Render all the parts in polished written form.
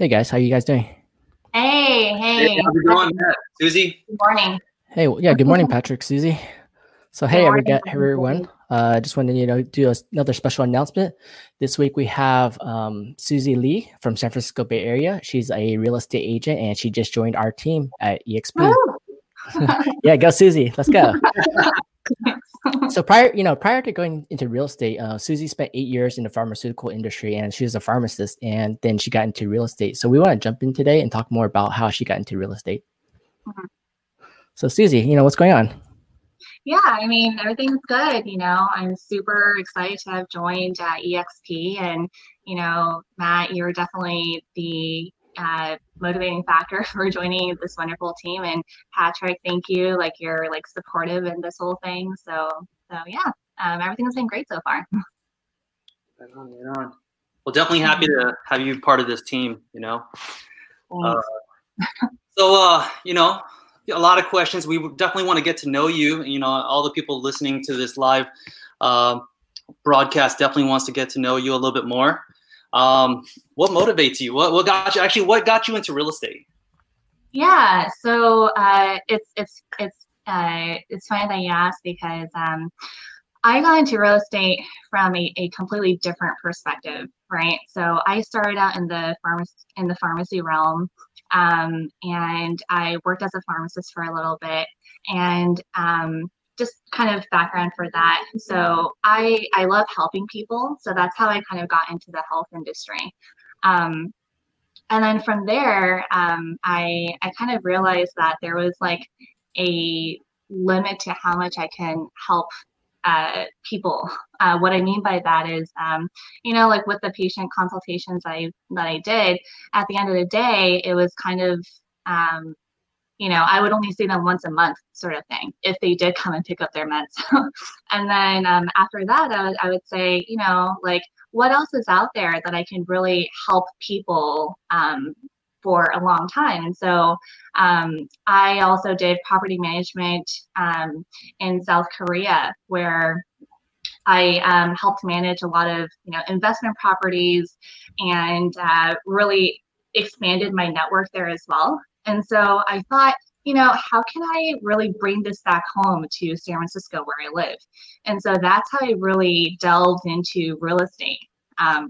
Hey guys, how you guys doing? Hey. How's it going, Susie? Good morning. Hey, yeah, good morning, Patrick, Susie. So hey, everyone. Just wanted to do another special announcement. This week we have Susie Lee from San Francisco Bay Area. She's a real estate agent, and she just joined our team at EXP. Yeah, go Susie. Let's go. So prior to going into real estate, Susie spent 8 years in the pharmaceutical industry, and she was a pharmacist, and then she got into real estate. So we want to jump in today and talk more about how she got into real estate. Mm-hmm. So Susie, what's going on? Yeah, I mean, everything's good. I'm super excited to have joined EXP, and Matt, you're definitely the motivating factor for joining this wonderful team. And Patrick, thank you. You're supportive in this whole thing. So yeah, everything has been great so far. Right on. Well, definitely happy to have you part of this team. A lot of questions. We definitely want to get to know you. All the people listening to this live broadcast definitely wants to get to know you a little bit more. What motivates you? What got you into real estate? Yeah. So, it's funny that you asked, because, I got into real estate from a completely different perspective, right? So I started out in the pharmacy realm, and I worked as a pharmacist for a little bit, and, just kind of background for that. So I love helping people. So that's how I kind of got into the health industry. And then from there, I kind of realized that there was a limit to how much I can help people. What I mean by that is, with the patient consultations that I did, at the end of the day, it was kind of, I would only see them once a month sort of thing, if they did come and pick up their meds. And then after that, I would say, what else is out there that I can really help people for a long time? And so I also did property management in South Korea, where I helped manage a lot of, investment properties, and really expanded my network there as well. And so I thought, how can I really bring this back home to San Francisco, where I live? And so that's how I really delved into real estate.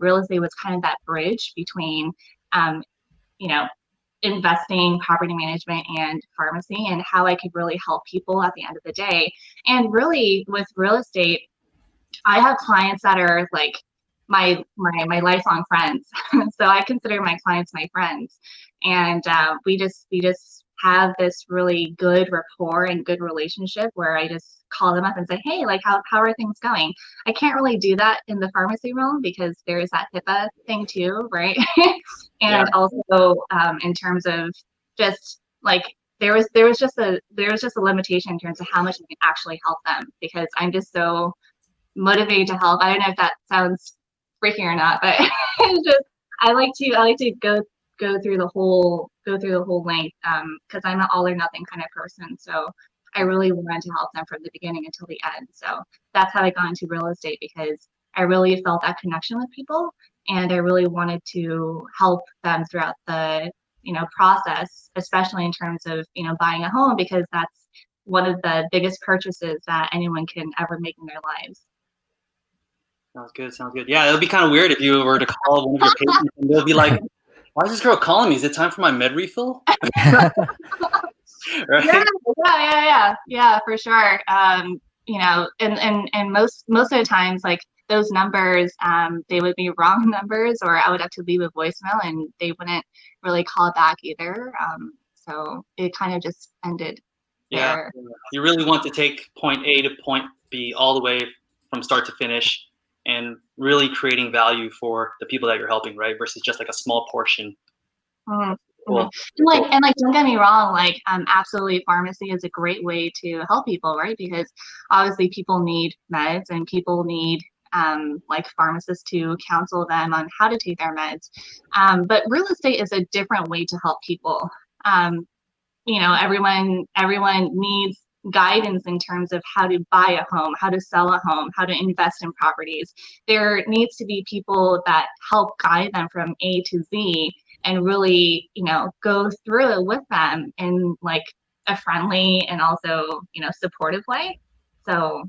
Real estate was kind of that bridge between, investing, property management, and pharmacy, and how I could really help people at the end of the day. And really, with real estate, I have clients that are my lifelong friends. So I consider my clients my friends, and we just have this really good rapport and good relationship, where I just call them up and say, hey, how are things going? I can't really do that in the pharmacy realm, because there's that HIPAA thing too, right? And also in terms of just there was just a limitation in terms of how much I can actually help them, because I'm just so motivated to help. I don't know if that sounds freaky or not, but I like to go through the whole length, because I'm an all or nothing kind of person. So I really wanted to help them from the beginning until the end. So that's how I got into real estate, because I really felt that connection with people, and I really wanted to help them throughout the process, especially in terms of buying a home, because that's one of the biggest purchases that anyone can ever make in their lives. Sounds good. Yeah, it would be kind of weird if you were to call one of your patients and they'll be like, why is this girl calling me? Is it time for my med refill? Right? Yeah, for sure. And most of the times, those numbers, they would be wrong numbers, or I would have to leave a voicemail and they wouldn't really call back either. So it kind of just ended. Yeah, there. You really want to take point A to point B all the way from start to finish, and really creating value for the people that you're helping, right? Versus just a small portion. Mm-hmm. Cool. And don't get me wrong, absolutely, pharmacy is a great way to help people, right? Because obviously people need meds, and people need pharmacists to counsel them on how to take their meds. But real estate is a different way to help people. Everyone needs guidance in terms of how to buy a home, how to sell a home, how to invest in properties. There needs to be people that help guide them from A to Z, and really, you know, go through it with them in like a friendly and also, you know, supportive way. So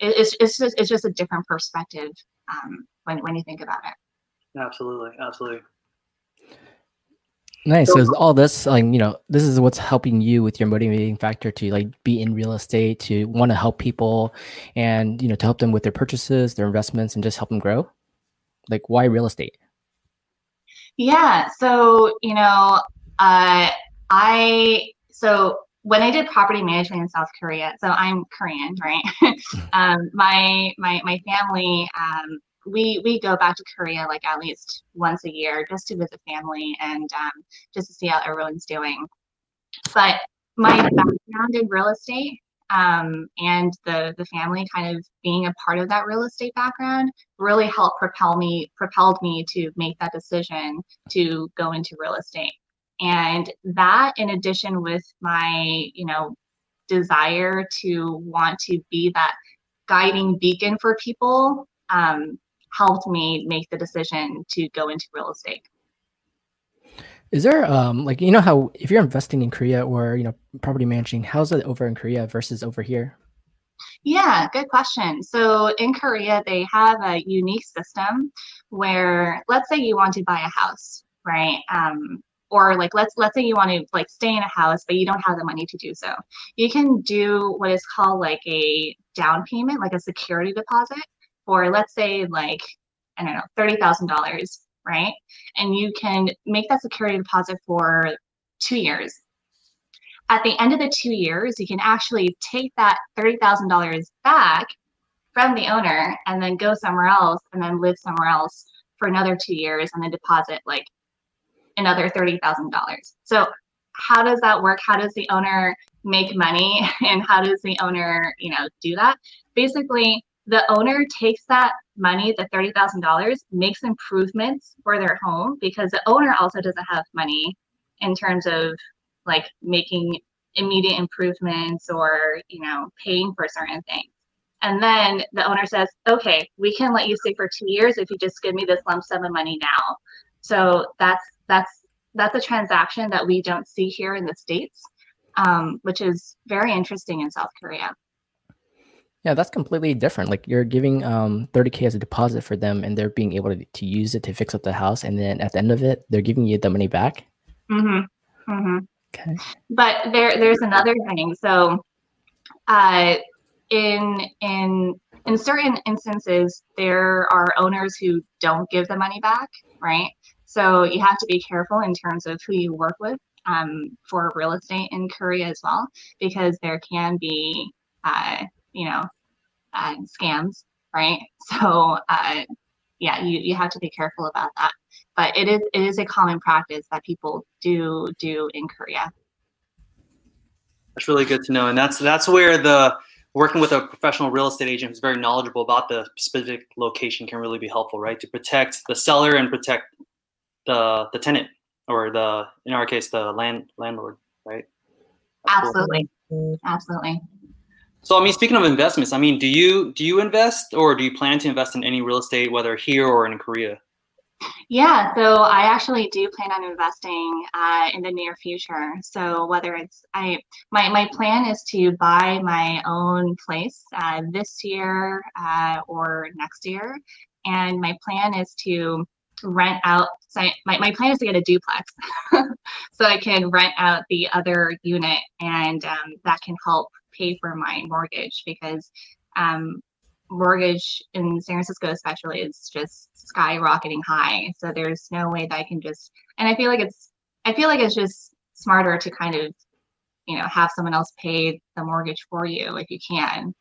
it's just a different perspective when you think about it. Absolutely. Nice. So all this, like, you know, this is what's helping you with your motivating factor to like be in real estate, to want to help people and, you know, to help them with their purchases, their investments, and just help them grow. Like, why real estate? Yeah. So, you know, so when I did property management in South Korea, so I'm Korean, right? My family, we go back to Korea like at least once a year just to visit family and just to see how everyone's doing. But my background in real estate and the family kind of being a part of that real estate background really helped propelled me to make that decision to go into real estate. And that, in addition with my, you know, desire to want to be that guiding beacon for people, helped me make the decision to go into real estate. Is there like, you know, how if you're investing in Korea or, you know, property managing, how's it over in Korea versus over here? Yeah, good question. So in Korea, they have a unique system where, let's say you want to buy a house, right? Or like, let's say you want to like stay in a house, but you don't have the money to do so. You can do what is called like a down payment, like a security deposit, for let's say like, I don't know, $30,000, right? And you can make that security deposit for 2 years. At the end of the 2 years, you can actually take that $30,000 back from the owner and then go somewhere else and then live somewhere else for another 2 years and then deposit like another $30,000. So how does that work? How does the owner make money? And how does the owner, you know, do that? Basically, the owner takes that money, the $30,000, makes improvements for their home, because the owner also doesn't have money in terms of like making immediate improvements or, you know, paying for certain things. And then the owner says, okay, we can let you stay for 2 years if you just give me this lump sum of money now. So that's a transaction that we don't see here in the States, which is very interesting in South Korea. Yeah, that's completely different. Like, you're giving $30,000 as a deposit for them, and they're being able to use it to fix up the house, and then at the end of it, they're giving you the money back. Mm-hmm. Mm-hmm. Okay. But there's another thing. So, in certain instances, there are owners who don't give the money back, right? So you have to be careful in terms of who you work with for real estate in Korea as well, because there can be scams, right? So, you have to be careful about that. But it is a common practice that people do in Korea. That's really good to know, and that's where the working with a professional real estate agent who's very knowledgeable about the specific location can really be helpful, right? To protect the seller and protect the tenant, or the, in our case, the landlord, right? Absolutely. So, I mean, speaking of investments, I mean, do you invest, or do you plan to invest in any real estate, whether here or in Korea? Yeah, so I actually do plan on investing in the near future. So whether it's, my plan is to buy my own place this year or next year. And my plan is to rent out, so my plan is to get a duplex so I can rent out the other unit, and that can help pay for my mortgage, because mortgage in San Francisco especially is just skyrocketing high. So there's no way that I can just, and I feel like it's just smarter to kind of, you know, have someone else pay the mortgage for you if you can.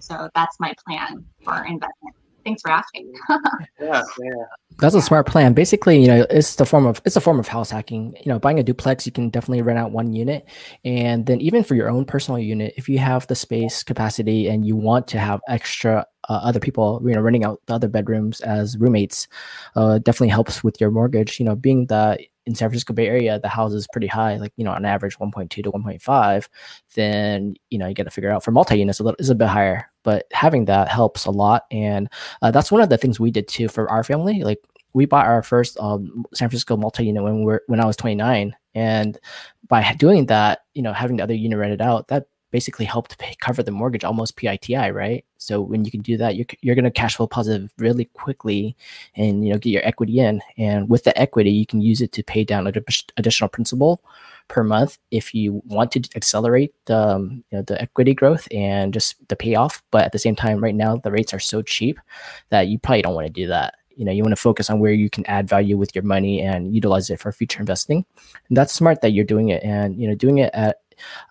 So that's my plan for investment. Thanks for asking. Yeah. That's a smart plan. Basically, you know, it's a form of house hacking. You know, buying a duplex, you can definitely rent out one unit, and then even for your own personal unit, if you have the space capacity and you want to have extra other people, you know, renting out the other bedrooms as roommates, definitely helps with your mortgage. You know, being that in San Francisco Bay Area, the house is pretty high, like, you know, on average 1.2 to 1.5. Then, you know, you got to figure out for multi-units, it's a bit higher. But having that helps a lot. And that's one of the things we did too for our family. Like, we bought our first San Francisco multi-unit when I was 29, and by doing that, you know, having the other unit rented out, that basically helped cover the mortgage, almost PITI, right? So when you can do that, you're going to cash flow positive really quickly, and you know, get your equity in. And with the equity, you can use it to pay down additional principal per month if you want to accelerate the equity growth and just the payoff. But at the same time, right now the rates are so cheap that you probably don't want to do that. You know, you want to focus on where you can add value with your money and utilize it for future investing. And that's smart that you're doing it, and you know, doing it at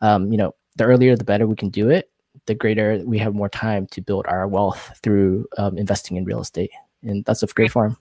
the earlier the better we can do it, the greater we have more time to build our wealth through investing in real estate. And that's a great form.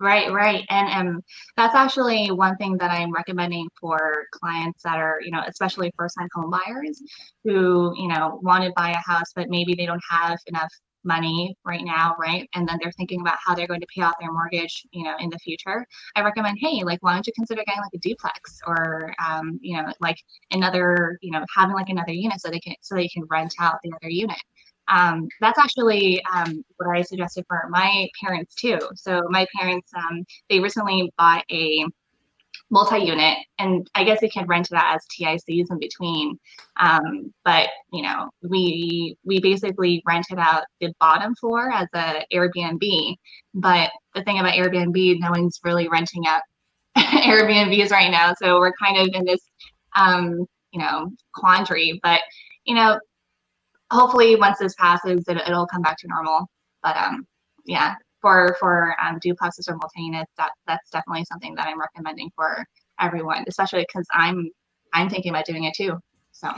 Right. And that's actually one thing that I'm recommending for clients that are, you know, especially first-time home buyers who, you know, want to buy a house, but maybe they don't have enough money right now, right? And then they're thinking about how they're going to pay off their mortgage, you know, in the future. I recommend, hey, like, why don't you consider getting like a duplex or, you know, like another, you know, having like another unit so they can rent out the other unit. That's actually what I suggested for my parents too. So my parents, they recently bought a multi-unit, and I guess they can rent it out as TICs in between. But you know, we basically rented out the bottom floor as a Airbnb. But the thing about Airbnb, no one's really renting out Airbnbs right now, so we're kind of in this you know, quandary. But you know, hopefully once this passes, it'll come back to normal. But yeah, for duplexes or multi-units, that's definitely something that I'm recommending for everyone, especially because I'm thinking about doing it too. So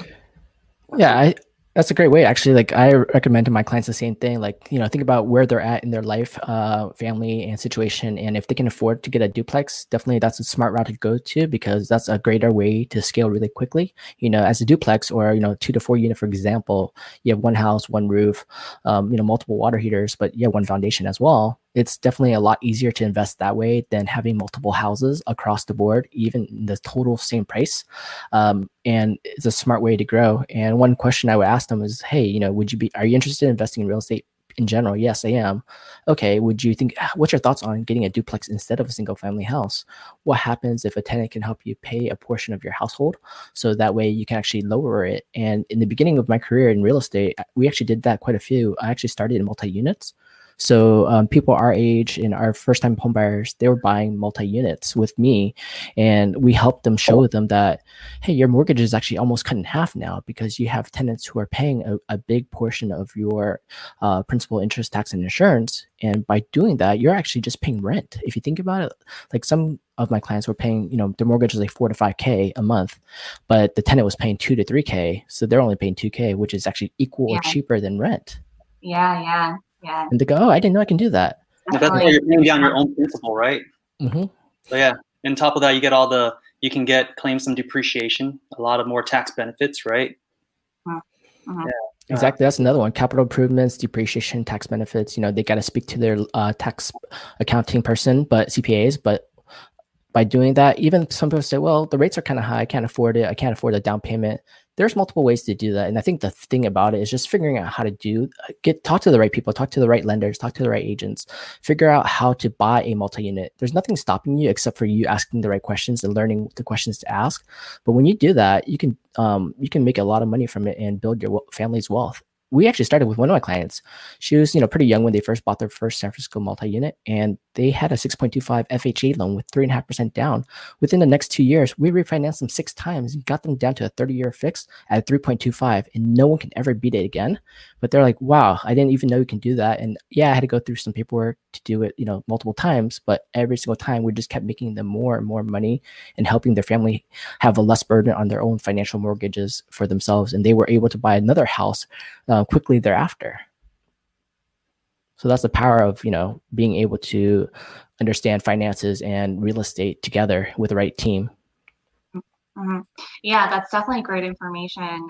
yeah, that's a great way. Actually, like, I recommend to my clients the same thing. Like, you know, think about where they're at in their life, family and situation. And if they can afford to get a duplex, definitely that's a smart route to go to, because that's a greater way to scale really quickly. You know, as a duplex or, you know, 2 to 4 unit, for example, you have one house, one roof, you know, multiple water heaters, but you have one foundation as well. It's definitely a lot easier to invest that way than having multiple houses across the board, even the total same price. And it's a smart way to grow. And one question I would ask them is, hey, you know, are you interested in investing in real estate in general? Yes, I am. Okay. What's your thoughts on getting a duplex instead of a single family house? What happens if a tenant can help you pay a portion of your household? So that way you can actually lower it. And in the beginning of my career in real estate, we actually did that quite a few. I actually started in multi-units. So people our age and our first-time homebuyers, they were buying multi-units with me, and we helped them show them that, hey, your mortgage is actually almost cut in half now because you have tenants who are paying a big portion of your principal, interest, tax, and insurance. And by doing that, you're actually just paying rent. If you think about it, like, some of my clients were paying, you know, their mortgage was like $4,000 to $5,000 a month, but the tenant was paying $2,000 to $3,000. So they're only paying $2,000, which is actually equal or cheaper than rent. Yeah. Yeah. And they go, oh, I didn't know I can do that. That's why you're paying down your own principal, right? Mm-hmm. So yeah, and top of that, you can claim some depreciation, a lot of more tax benefits, right? Mm-hmm. Yeah. Exactly. That's another one. Capital improvements, depreciation, tax benefits. You know, they got to speak to their tax accounting person, but CPAs, but by doing that, even some people say, well, the rates are kind of high. I can't afford it. I can't afford a down payment. There's multiple ways to do that. And I think the thing about it is just figuring out how to talk to the right people, talk to the right lenders, talk to the right agents, figure out how to buy a multi-unit. There's nothing stopping you except for you asking the right questions and learning the questions to ask. But when you do that, you can make a lot of money from it and build your family's wealth. We actually started with one of my clients. She was, you know, pretty young when they first bought their first San Francisco multi-unit, and they had a 6.25 FHA loan with 3.5% down. Within the next 2 years, we refinanced them 6 times and got them down to a 30-year fix at 3.25, and no one can ever beat it again. But they're like, wow, I didn't even know you can do that. And yeah, I had to go through some paperwork to do it, you know, multiple times, but every single time we just kept making them more and more money and helping their family have a less burden on their own financial mortgages for themselves. And they were able to buy another house quickly thereafter. So that's the power of, you know, being able to understand finances and real estate together with the right team. Mm-hmm. Yeah, that's definitely great information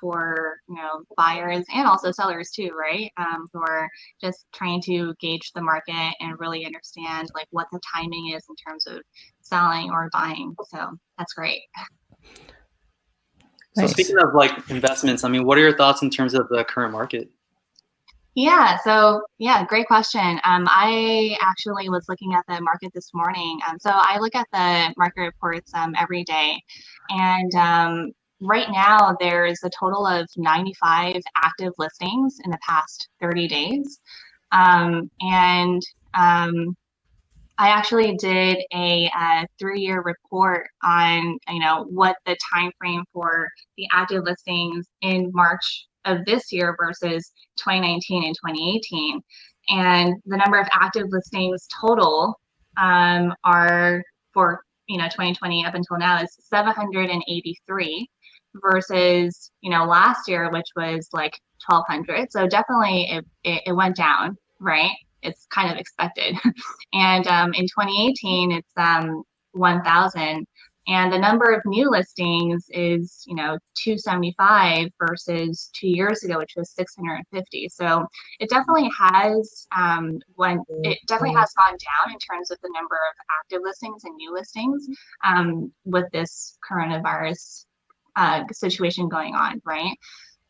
for, you know, buyers and also sellers too, right? Who are just trying to gauge the market and really understand like what the timing is in terms of selling or buying. So that's great. Nice. So speaking of like investments, I mean, what are your thoughts in terms of the current market? Yeah. So yeah, great question. I actually was looking at the market this morning. So I look at the market reports every day, and right now there's a total of 95 active listings in the past 30 days. I actually did a 3-year report on, what the time frame for the active listings in March of this year versus 2019 and 2018. And the number of active listings total are for, 2020 up until now is 783 versus, last year, which was like 1,200. So definitely it went down, right? It's kind of expected. And in 2018, it's 1,000. And the number of new listings is, 275 versus 2 years ago, which was 650. So it definitely has gone down in terms of the number of active listings and new listings with this coronavirus situation going on, right?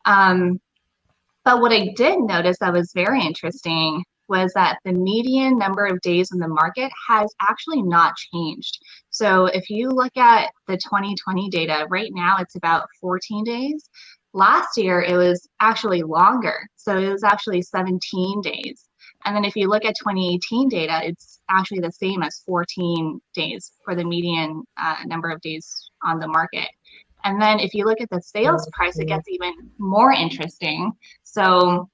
But what I did notice that was very interesting was that the median number of days in the market has actually not changed. So if you look at the 2020 data, right now it's about 14 days. Last year, it was actually longer. So it was actually 17 days. And then if you look at 2018 data, it's actually the same as 14 days for the median number of days on the market. And then if you look at the sales price, it gets even more interesting. So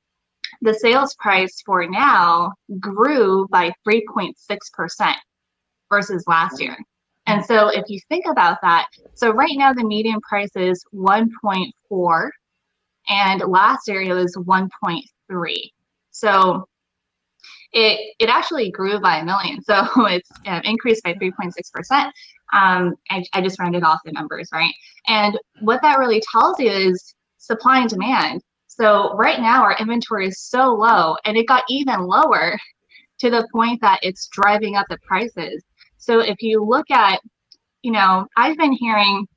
the sales price for now grew by 3.6% versus last year. And so if you think about that, so right now the median price is 1.4 and last year it was 1.3. So it actually grew by a million. So it's increased by 3.6%. I just rounded off the numbers, right? And what that really tells you is supply and demand. So right now our inventory is so low, and it got even lower to the point that it's driving up the prices. So if you look at, I've been hearing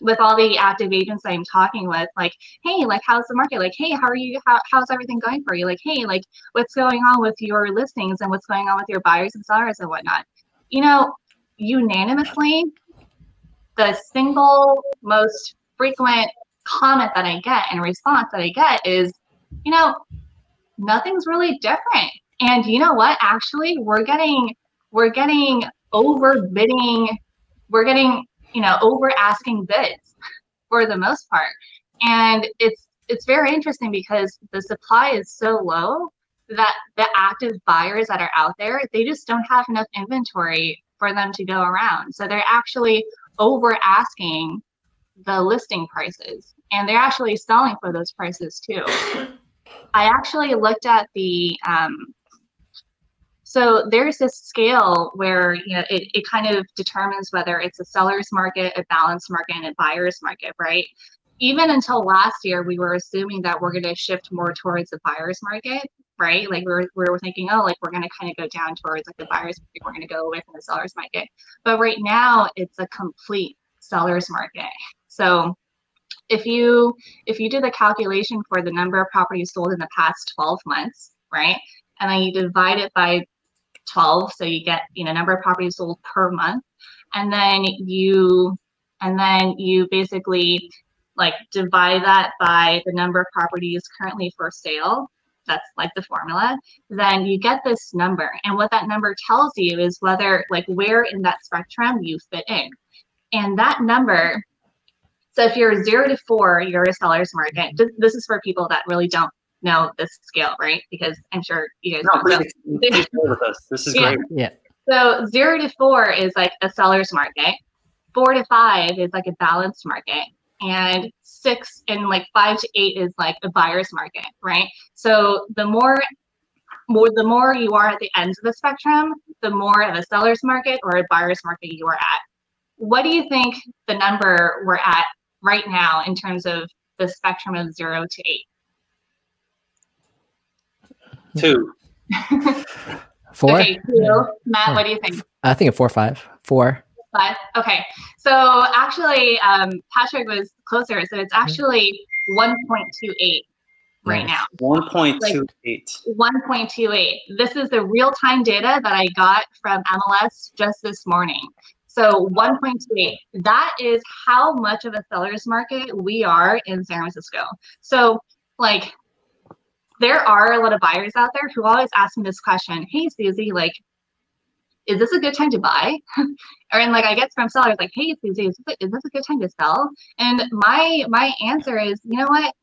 with all the active agents I'm talking with, like, hey, like, how's the market? Like, hey, how are you? How's everything going for you? Like, hey, like, what's going on with your listings and what's going on with your buyers and sellers and whatnot? Unanimously, the single most frequent comment that I get and response that I get is, nothing's really different. And you know what? Actually, we're getting overbidding. We're getting, over asking bids for the most part. And it's very interesting because the supply is so low that the active buyers that are out there, they just don't have enough inventory for them to go around. So they're actually over asking the listing prices, and they're actually selling for those prices too. I actually looked at the so there's this scale where it kind of determines whether it's a seller's market, a balanced market, and a buyer's market, right? Even until last year, we were assuming that we're going to shift more towards the buyer's market, right? Like we were thinking, oh, like we're going to kind of go down towards like the buyer's market, we're going to go away from the seller's market. But right now, it's a complete seller's market. So if you do the calculation for the number of properties sold in the past 12 months, right? And then you divide it by 12. So you get, number of properties sold per month. And then you basically like divide that by the number of properties currently for sale. That's like the formula. Then you get this number. And what that number tells you is whether like where in that spectrum you fit in. And that number, so if you're 0 to 4, you're a seller's market. This is for people that really don't know this scale, right? Because I'm sure you guys please share with us. This is great. Yeah. So 0 to 4 is like a seller's market. 4 to 5 is like a balanced market. And 6 and like 5 to 8 is like a buyer's market, right? So the more you are at the ends of the spectrum, the more of a seller's market or a buyer's market you are at. What do you think the number we're at right now in terms of the spectrum of 0 to 8? 2. 4? Okay, 2. Matt, what do you think? I think a 4 or 5. 4. 5. Okay. So actually, Patrick was closer. So it's actually 1.28. right now. 1.28. 1.28. This is the real-time data that I got from MLS just this morning. So 1.28, that is how much of a seller's market we are in San Francisco. So like, there are a lot of buyers out there who always ask me this question, hey, Susie, like, is this a good time to buy? Or and like I get from sellers like, hey, Susie, is this a good time to sell? And my answer is, you know what?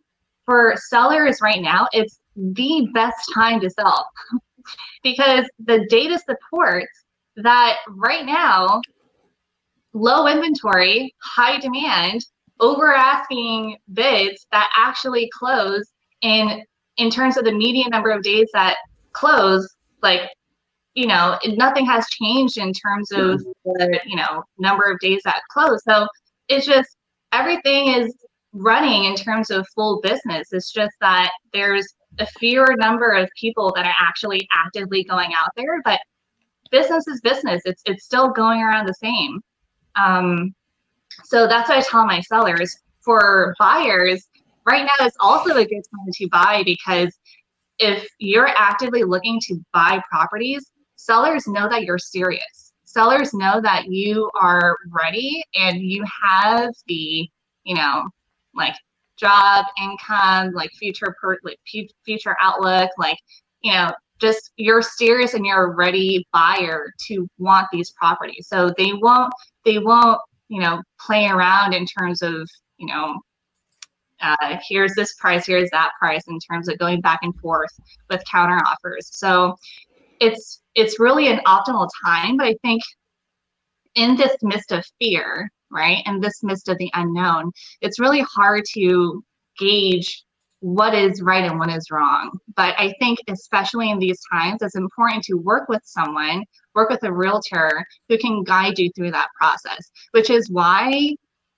For sellers right now, it's the best time to sell because the data supports that right now, low inventory, high demand, over asking bids that actually close in terms of the median number of days that close, like, you know, nothing has changed in terms of the, you know, number of days that close. So it's just, everything is running in terms of full business. It's just that there's a fewer number of people that are actually actively going out there, but business is business. It's still going around the same. So that's what I tell my sellers. For buyers, right now is also a good time to buy because if you're actively looking to buy properties, sellers know that you're serious. Sellers know that you are ready and you have the, you know, like job, income, like future outlook, like, you know, just you're serious and you're a ready buyer to want these properties. So they won't, you know, play around in terms of, you know, here's this price, here's that price, in terms of going back and forth with counter offers. So it's really an optimal time, but I think in this midst of fear, right, in this midst of the unknown, it's really hard to gauge what is right and what is wrong. But I think especially in these times, it's important to work with someone, work with a realtor who can guide you through that process, which is why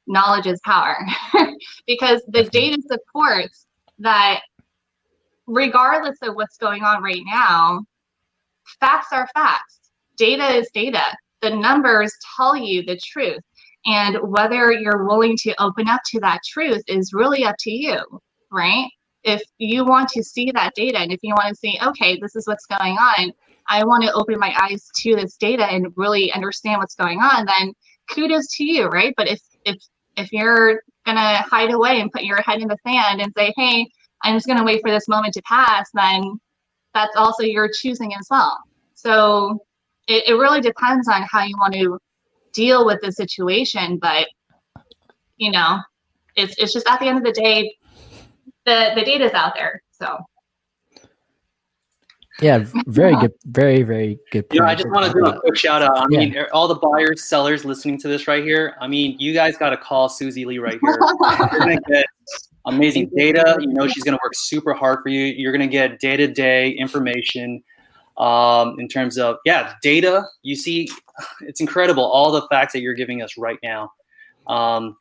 knowledge is power, because the data supports that regardless of what's going on right now, facts are facts. Data is data. The numbers tell you the truth. And whether you're willing to open up to that truth is really up to you, right? If you want to see that data and if you want to see, okay, this is what's going on, I want to open my eyes to this data and really understand what's going on, then kudos to you, right? But if you're going to hide away and put your head in the sand and say, hey, I'm just going to wait for this moment to pass, then that's also your choosing as well. So it really depends on how you want to deal with the situation. But, you know, it's just at the end of the day, the data's out there. So. Yeah, very good. Very, very good point. Yeah, I just want to do a quick shout out. I mean, all the buyers, sellers listening to this right here, I mean, you guys got to call Susie Lee right here. You're going to get amazing data. You know, she's going to work super hard for you. You're going to get day-to-day information in terms of, data. You see, it's incredible, all the facts that you're giving us right now.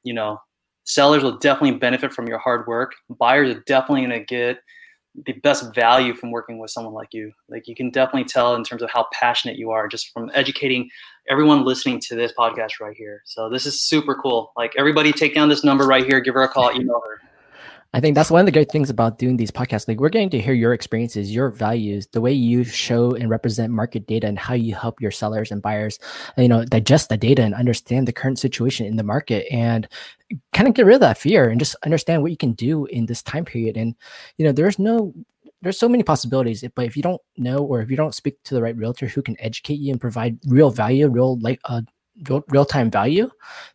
You know, sellers will definitely benefit from your hard work. Buyers are definitely going to get the best value from working with someone like you. Like, you can definitely tell in terms of how passionate you are just from educating everyone listening to this podcast right here. So this is super cool. Like, everybody take down this number right here, give her a call, email her. I think that's one of the great things about doing these podcasts. Like, we're getting to hear your experiences, your values, the way you show and represent market data and how you help your sellers and buyers, you know, digest the data and understand the current situation in the market and kind of get rid of that fear and just understand what you can do in this time period. And, you know, there's so many possibilities, but if you don't know, or if you don't speak to the right realtor who can educate you and provide real value, real-time value,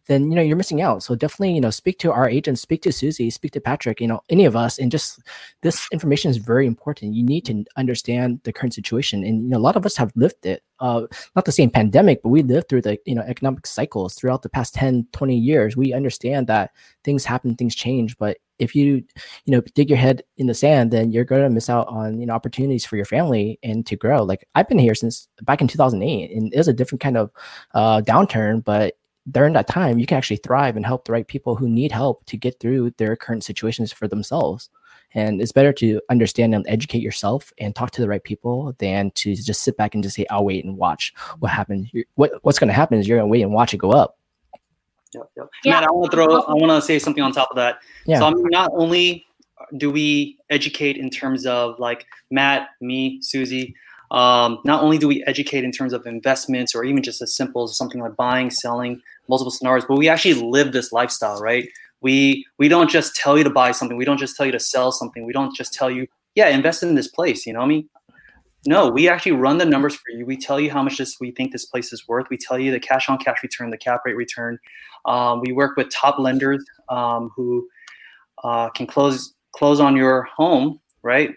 then, you know, you're missing out. So definitely, you know, speak to our agent, speak to Susie, speak to Patrick, you know, any of us. And just, this information is very important. You need to understand the current situation. And, you know, a lot of us have lived it, not the same pandemic, but we lived through the, you know, economic cycles throughout the past 10, 20 years. We understand that things happen, things change, but if you know, dig your head in the sand, then you're going to miss out on, you know, opportunities for your family and to grow. Like, I've been here since back in 2008, and it was a different kind of downturn, but during that time, you can actually thrive and help the right people who need help to get through their current situations for themselves. And it's better to understand and educate yourself and talk to the right people than to just sit back and just say, I'll wait and watch what happens. What's going to happen is you're going to wait and watch it go up. Yep. Yeah. Matt, I want to say something on top of that. Yeah. So, I mean, not only do we educate in terms of like Matt, me, Susie? Not only do we educate in terms of investments or even just as simple as something like buying, selling, multiple scenarios, but we actually live this lifestyle, right? We don't just tell you to buy something. We don't just tell you to sell something. We don't just tell you, yeah, invest in this place. You know what I mean? No, we actually run the numbers for you. We tell you how much we think this place is worth. We tell you the cash on cash return, the cap rate return. We work with top lenders who can close on your home, right?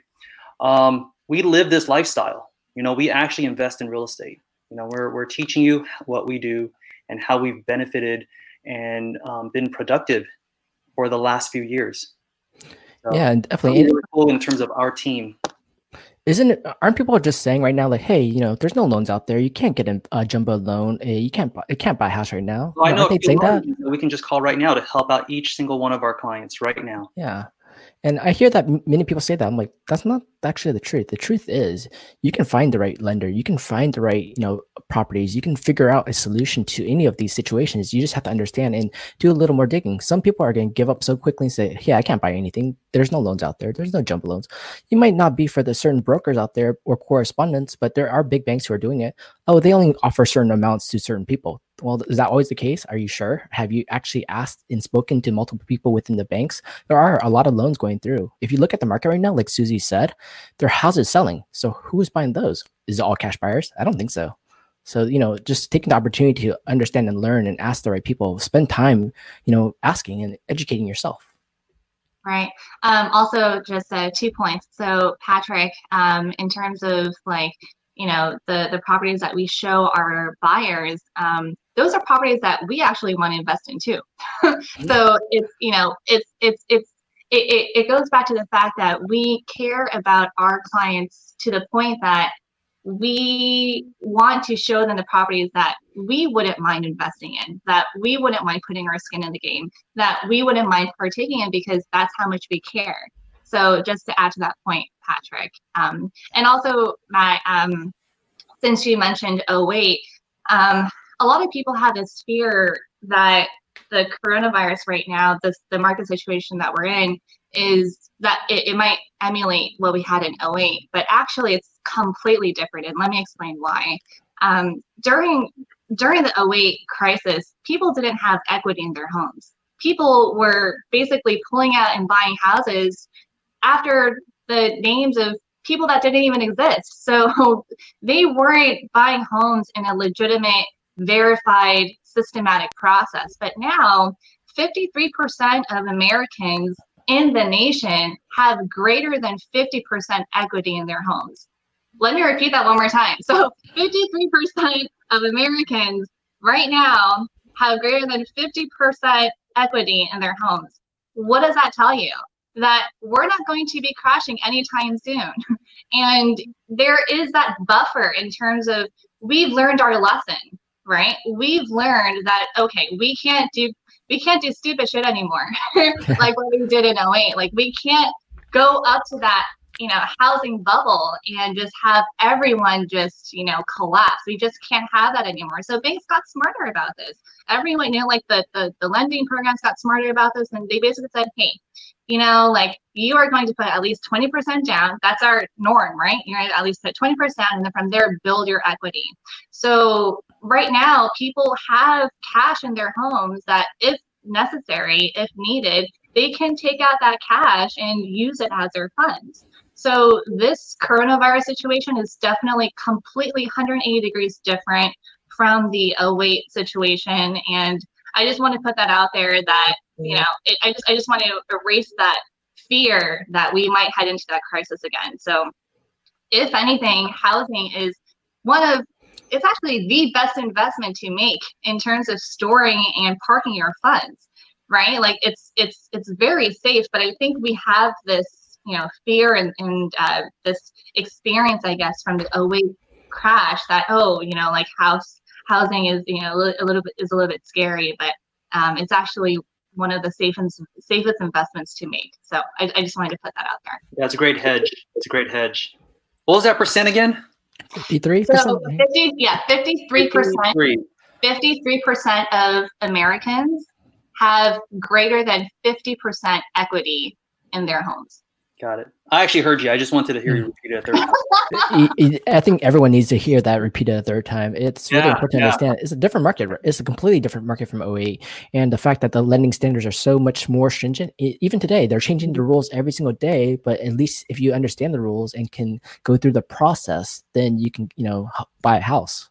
We live this lifestyle. You know, we actually invest in real estate. You know, we're teaching you what we do and how we've benefited and been productive for the last few years. So, yeah, definitely. Really cool in terms of our team. Aren't people just saying right now, like, hey, you know, there's no loans out there. You can't get a jumbo loan. You can't buy a house right now. Well, I know they say that. We can just call right now to help out each single one of our clients right now. Yeah. And I hear that many people say that. I'm like, that's not actually the truth. The truth is you can find the right lender. You can find the right, you know, properties. You can figure out a solution to any of these situations. You just have to understand and do a little more digging. Some people are going to give up so quickly and say, yeah, I can't buy anything. There's no loans out there. There's no jumbo loans. You might not be for the certain brokers out there or correspondents, but there are big banks who are doing it. Oh, they only offer certain amounts to certain people. Well, is that always the case? Are you sure? Have you actually asked and spoken to multiple people within the banks? There are a lot of loans going through. If you look at the market right now, like Susie said, their house is selling. So who's buying those? Is it all cash buyers? I don't think so. So, you know, just taking the opportunity to understand and learn and ask the right people, spend time, you know, asking and educating yourself. Right. Also, just 2 points. So, Patrick, in terms of like, you know, the properties that we show our buyers, those are properties that we actually want to invest in too. So it's, you know, it goes back to the fact that we care about our clients to the point that we want to show them the properties that we wouldn't mind investing in, that we wouldn't mind putting our skin in the game, that we wouldn't mind partaking in, because that's how much we care. So just to add to that point, Patrick, and also Matt, since you mentioned 08, a lot of people have this fear that the coronavirus right now, the market situation that we're in, is that it might emulate what we had in 08, but actually it's completely different. And let me explain why. During the 08 crisis, people didn't have equity in their homes. People were basically pulling out and buying houses after the names of people that didn't even exist. So they weren't buying homes in a legitimate, verified, systematic process. But now 53% of Americans in the nation have greater than 50% equity in their homes. Let me repeat that one more time. So 53% of Americans right now have greater than 50% equity in their homes. What does that tell you? That we're not going to be crashing anytime soon. And there is that buffer in terms of, we've learned our lesson, right? We've learned that, okay, we can't do stupid shit anymore. Like what we did in 08. Like we can't go up to that, you know, housing bubble and just have everyone just, you know, collapse. We just can't have that anymore. So banks got smarter about this. Everyone knew, like the lending programs got smarter about this, and they basically said, hey, you know, like you are going to put at least 20% down. That's our norm, right? You're going to at least put 20%, and then from there, build your equity. So right now, people have cash in their homes that, if necessary, if needed, they can take out that cash and use it as their funds. So this coronavirus situation is definitely completely 180 degrees different from the 08 situation. And I just want to put that out there that, you know, I just want to erase that fear that we might head into that crisis again. So if anything, housing is it's actually the best investment to make in terms of storing and parking your funds, right? Like it's very safe, but I think we have this, you know, fear and this experience, I guess, from the 08 crash that, oh, you know, like housing is, you know, a little bit scary, but it's actually one of the safest investments to make. So I just wanted to put that out there. Yeah, it's a great hedge. What was that percent again? 53%. So 53%. 53% of Americans have greater than 50% equity in their homes. Got it. I actually heard you. I just wanted to hear you repeat it a third time. I think everyone needs to hear that repeated a third time. It's really important to understand. It's a different market. It's a completely different market from 08. And the fact that the lending standards are so much more stringent, even today, they're changing the rules every single day. But at least if you understand the rules and can go through the process, then you can, you know, buy a house.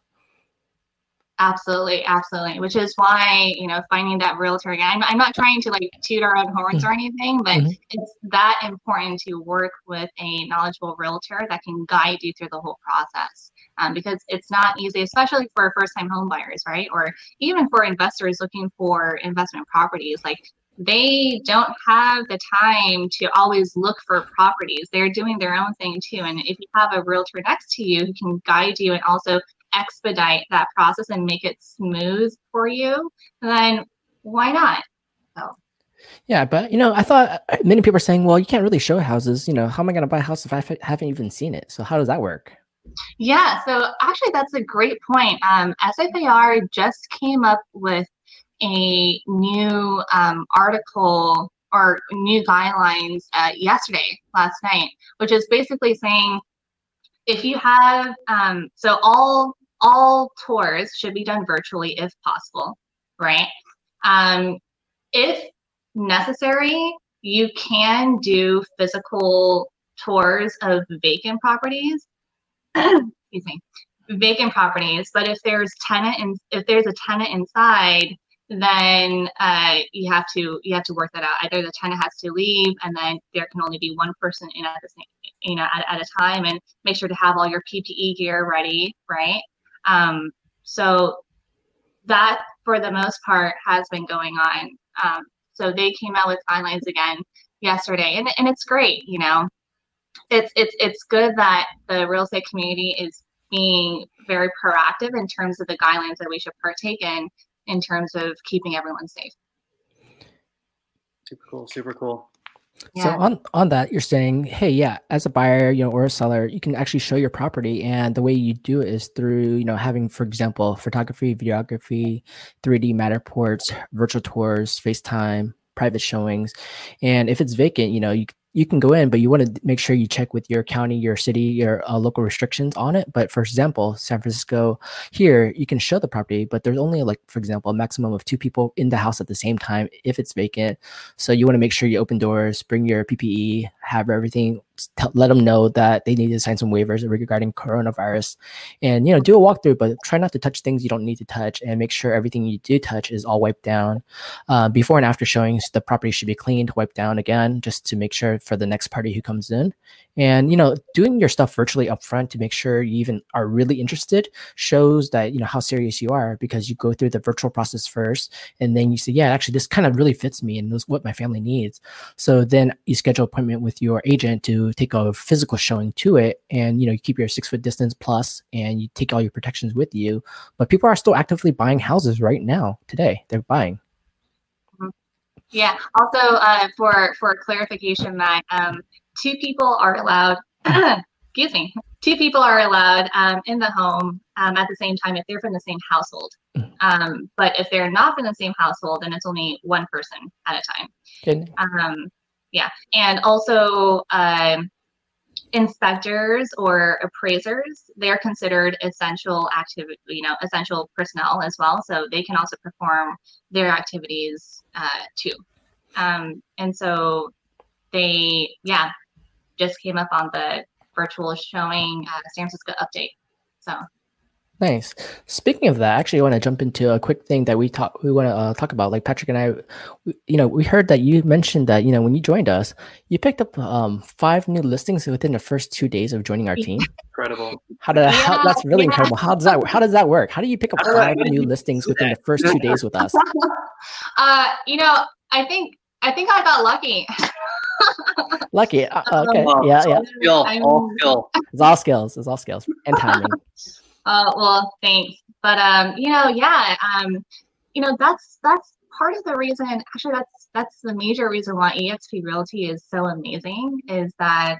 Absolutely, absolutely. Which is why, you know, finding that realtor again. I'm not trying to like toot our own horns or anything, but it's that important to work with a knowledgeable realtor that can guide you through the whole process. Because it's not easy, especially for first-time home buyers, right? Or even for investors looking for investment properties. Like, they don't have the time to always look for properties. They're doing their own thing too. And if you have a realtor next to you who can guide you and also expedite that process and make it smooth for you, then why not? So. Yeah, but, you know, I thought many people are saying, well, you can't really show houses. You know, how am I going to buy a house if I haven't even seen it? So how does that work? Yeah, so actually that's a great point. SFAR just came up with a new article or new guidelines last night, which is basically saying, if you have, so all tours should be done virtually if possible, right? If necessary, you can do physical tours of vacant properties, but if there's a tenant inside, then you have to work that out. Either the tenant has to leave, and then there can only be one person in at the same, you know, at a time, and make sure to have all your PPE gear ready, right? So that, for the most part, has been going on. So they came out with guidelines again yesterday, and it's great, you know. It's good that the real estate community is being very proactive in terms of the guidelines that we should partake in terms of keeping everyone safe. Super cool. Yeah. So on that, you're saying, hey, yeah, as a buyer, you know, or a seller, you can actually show your property. And the way you do it is through, you know, having, for example, photography, videography, 3D Matterports, virtual tours, FaceTime, private showings. And if it's vacant, you know, you can go in, but you want to make sure you check with your county, your city, your local restrictions on it. But for example, San Francisco here, you can show the property, but there's only, like, for example, a maximum of 2 people in the house at the same time if it's vacant. So you want to make sure you open doors, bring your PPE, have everything, let them know that they need to sign some waivers regarding coronavirus, and, you know, do a walkthrough, but try not to touch things you don't need to touch, and make sure everything you do touch is all wiped down. Before and after showings, the property should be cleaned, wiped down again, just to make sure for the next party who comes in. And, you know, doing your stuff virtually up front to make sure you even are really interested shows that, you know, how serious you are, because you go through the virtual process first, and then you say, yeah, actually this kind of really fits me and knows what my family needs. So then you schedule an appointment with your agent to take a physical showing to it, and, you know, you keep your 6-foot distance plus, and you take all your protections with you. But people are still actively buying houses right now. Today, they're buying. Yeah. Also, for clarification, that 2 people are allowed. Excuse me. 2 people are allowed in the home at the same time if they're from the same household. But if they're not from the same household, then it's only 1 person at a time. Good. Yeah. And also, inspectors or appraisers, they're considered essential activity, you know, essential personnel as well. So they can also perform their activities too. And so they, yeah, just came up on the virtual showing San Francisco update. So. Nice. Speaking of that, actually, I want to jump into a quick thing that we want to talk about. Like, Patrick and I, we heard that you mentioned that, you know, when you joined us, you picked up 5 new listings within the first 2 days of joining our team. Incredible. That's really incredible. How does that work? How do you pick up 5 new listings within the first 2 days with us? I think I got lucky. Lucky. Okay. Yeah. It's all skills and timing. Well, thanks. But, that's part of the reason, actually, that's the major reason why EXP Realty is so amazing, is that,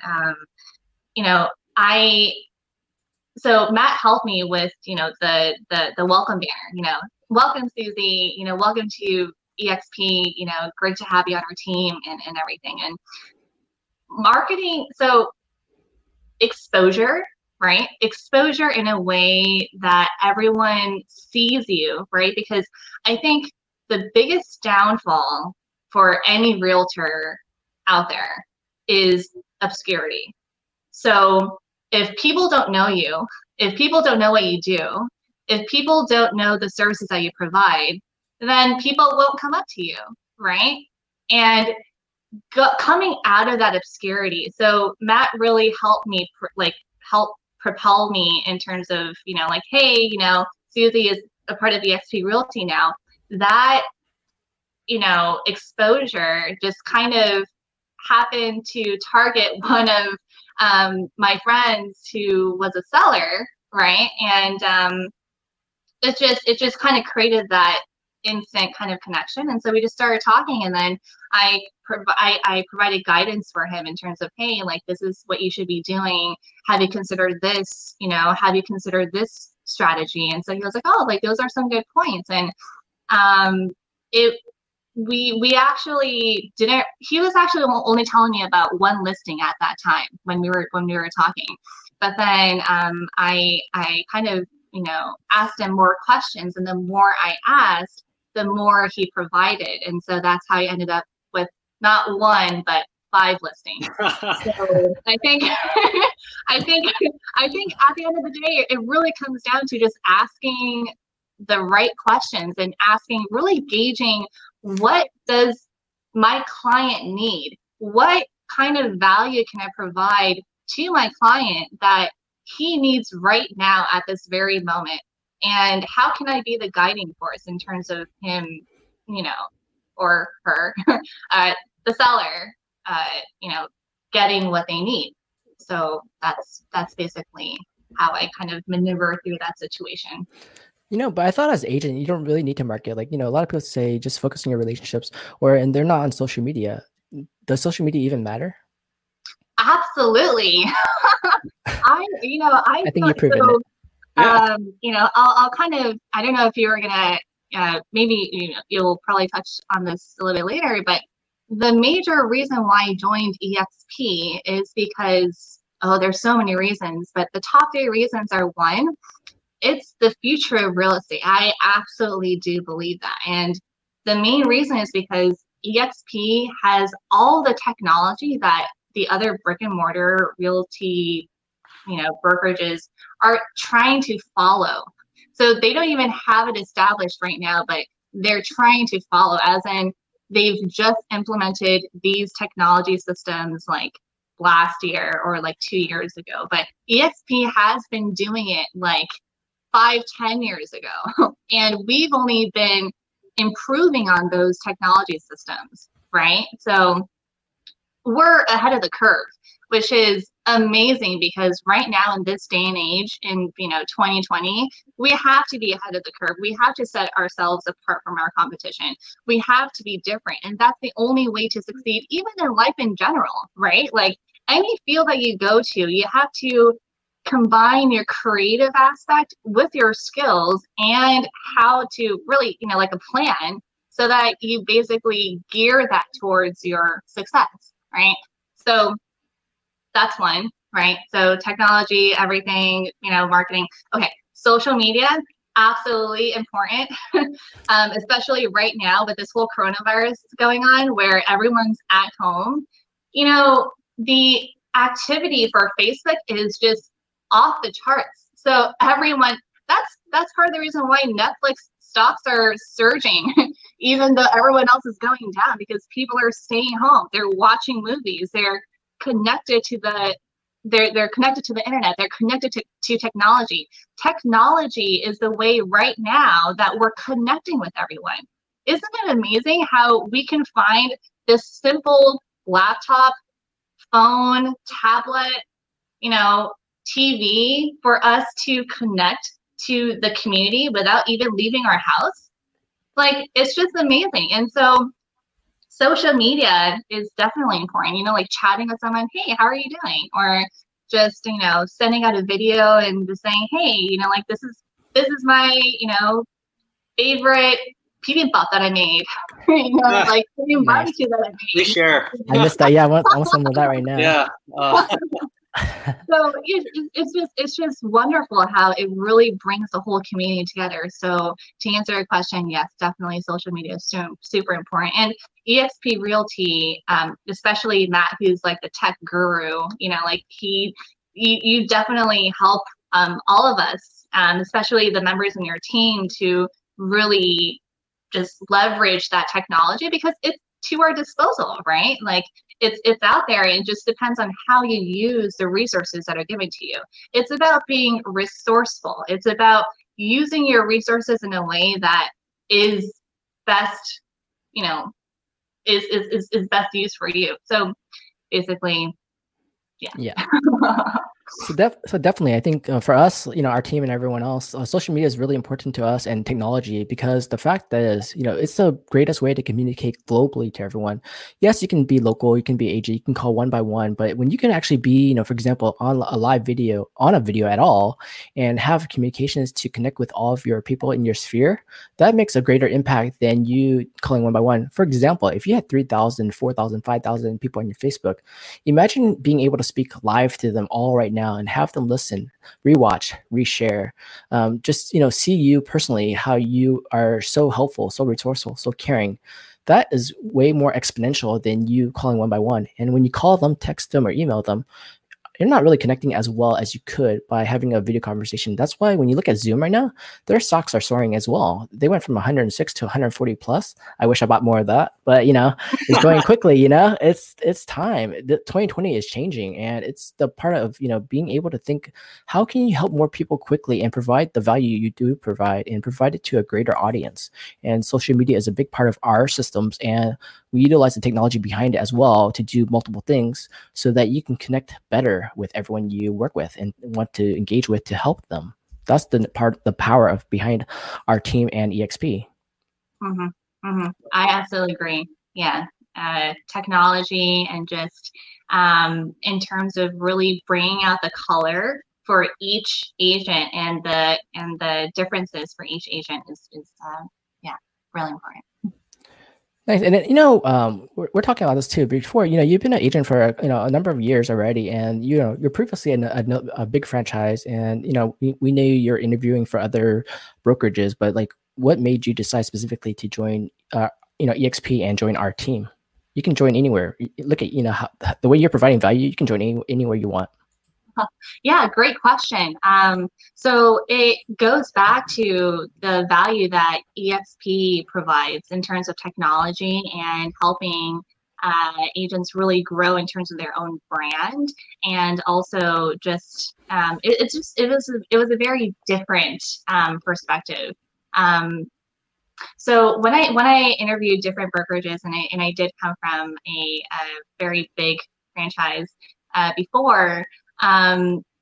so Matt helped me with, you know, the welcome banner, you know, welcome Susie, you know, welcome to EXP, you know, great to have you on our team and everything. And marketing, so exposure, right? Exposure in a way that everyone sees you, right? Because I think the biggest downfall for any realtor out there is obscurity. So if people don't know you, if people don't know what you do, if people don't know the services that you provide, then people won't come up to you, right? And coming out of that obscurity. So Matt really helped me, help propel me in terms of, hey, Susie is a part of EXP Realty now. That, exposure just kind of happened to target one of my friends who was a seller, right? And it just kind of created that instant kind of connection. And so we just started talking, and then I provided guidance for him in terms of, hey, this is what you should be doing. Have you considered this? Have you considered this strategy? And so he was like, oh, those are some good points. And we actually didn't, he was actually only telling me about one listing at that time when we were talking. But then I kind of, asked him more questions, and the more I asked, the more he provided. And so that's how I ended up with not one, but 5 listings. So I think at the end of the day, it really comes down to just asking the right questions and really gauging, what does my client need? What kind of value can I provide to my client that he needs right now at this very moment? And how can I be the guiding force in terms of him, or her, the seller, getting what they need? So that's basically how I kind of maneuver through that situation. But I thought as an agent, you don't really need to market. A lot of people say just focus on your relationships, and they're not on social media. Does social media even matter? Absolutely. I think you've proven it. Yeah. I'll kind of, I don't know if you were going to, maybe, you'll probably touch on this a little bit later, but the major reason why I joined EXP is because, there's so many reasons, but the top 3 reasons are, 1, it's the future of real estate. I absolutely do believe that. And the main reason is because EXP has all the technology that the other brick and mortar realty, brokerages are trying to follow. So they don't even have it established right now, but they're trying to follow, as in they've just implemented these technology systems last year or 2 years ago. But EXP has been doing it 5-10 years ago. And we've only been improving on those technology systems, right? So we're ahead of the curve, which is amazing, because right now in this day and age, in 2020, we have to be ahead of the curve. We have to set ourselves apart from our competition. We have to be different, and that's the only way to succeed, even in life in general, right? Any field that you go to, you have to combine your creative aspect with your skills and how to really, a plan, so that you basically gear that towards your success, right? So that's 1, right? So technology, everything, marketing. Okay, social media, absolutely important, especially right now with this whole coronavirus going on where everyone's at home. The activity for Facebook is just off the charts. So everyone, that's part of the reason why Netflix stocks are surging, even though everyone else is going down, because people are staying home. They're watching movies. They're connected to the internet. They're connected to technology. Technology is the way right now that we're connecting with everyone. Isn't it amazing how we can find this simple laptop, phone, tablet, TV for us to connect to the community without even leaving our house? It's just amazing. And so social media is definitely important, chatting with someone, hey, how are you doing? Or just, sending out a video and just saying, hey, this is my, favorite bibimbap that I made. You know, like Korean barbecue that I made. Please share. I missed that. Yeah, I want some of that right now. Yeah. So it's just wonderful how it really brings the whole community together. So to answer your question, yes, definitely social media is super important. And EXP Realty, especially Matt, who's like the tech guru, you know, like you definitely help all of us, especially the members in your team, to really just leverage that technology because it's to our disposal, right? Like it's out there, and it just depends on how you use the resources that are given to you. It's about being resourceful. It's about using your resources in a way that is best, you know, is best used for you. So basically, yeah. So definitely, I think for us, you know, our team and everyone else, social media is really important to us, and technology, because the fact is, you know, it's the greatest way to communicate globally to everyone. Yes, you can be local, you can be AG, you can call one by one, but when you can actually be, you know, for example, on a video at all, and have communications to connect with all of your people in your sphere, that makes a greater impact than you calling one by one. For example, if you had 3,000, 4,000, 5,000 people on your Facebook, imagine being able to speak live to them all right now and have them listen, rewatch, reshare, just, you know, see you personally, how you are so helpful, so resourceful, so caring. That is way more exponential than you calling one by one. And when you call them, text them, or email them, you're not really connecting as well as you could by having a video conversation. That's why when you look at Zoom right now, their stocks are soaring as well. They went from 106 to 140 plus. I wish I bought more of that, but you know, it's going quickly, you know, it's time. 2020 is changing, and it's the part of, you know, being able to think, how can you help more people quickly and provide the value you do provide and provide it to a greater audience? And social media is a big part of our systems, and we utilize the technology behind it as well to do multiple things so that you can connect better with everyone you work with and want to engage with to help them. That's the power of behind our team and EXP. Mm-hmm. Mm-hmm. I absolutely agree. Yeah. Technology, and just in terms of really bringing out the color for each agent and the differences for each agent is really important. Nice. And then, you know, we're talking about this too. Before, you know, you've been an agent for, you know, a number of years already, and, you know, you're previously in a big franchise, and, you know, we knew you're interviewing for other brokerages, but like, what made you decide specifically to join, you know, EXP and join our team? You can join anywhere. Look at, you know, how, the way you're providing value, you can join anywhere you want. Yeah, great question. So it goes back to the value that EXP provides in terms of technology and helping agents really grow in terms of their own brand, and also just it was a very different perspective. So when I interviewed different brokerages, and I did come from a very big franchise before. They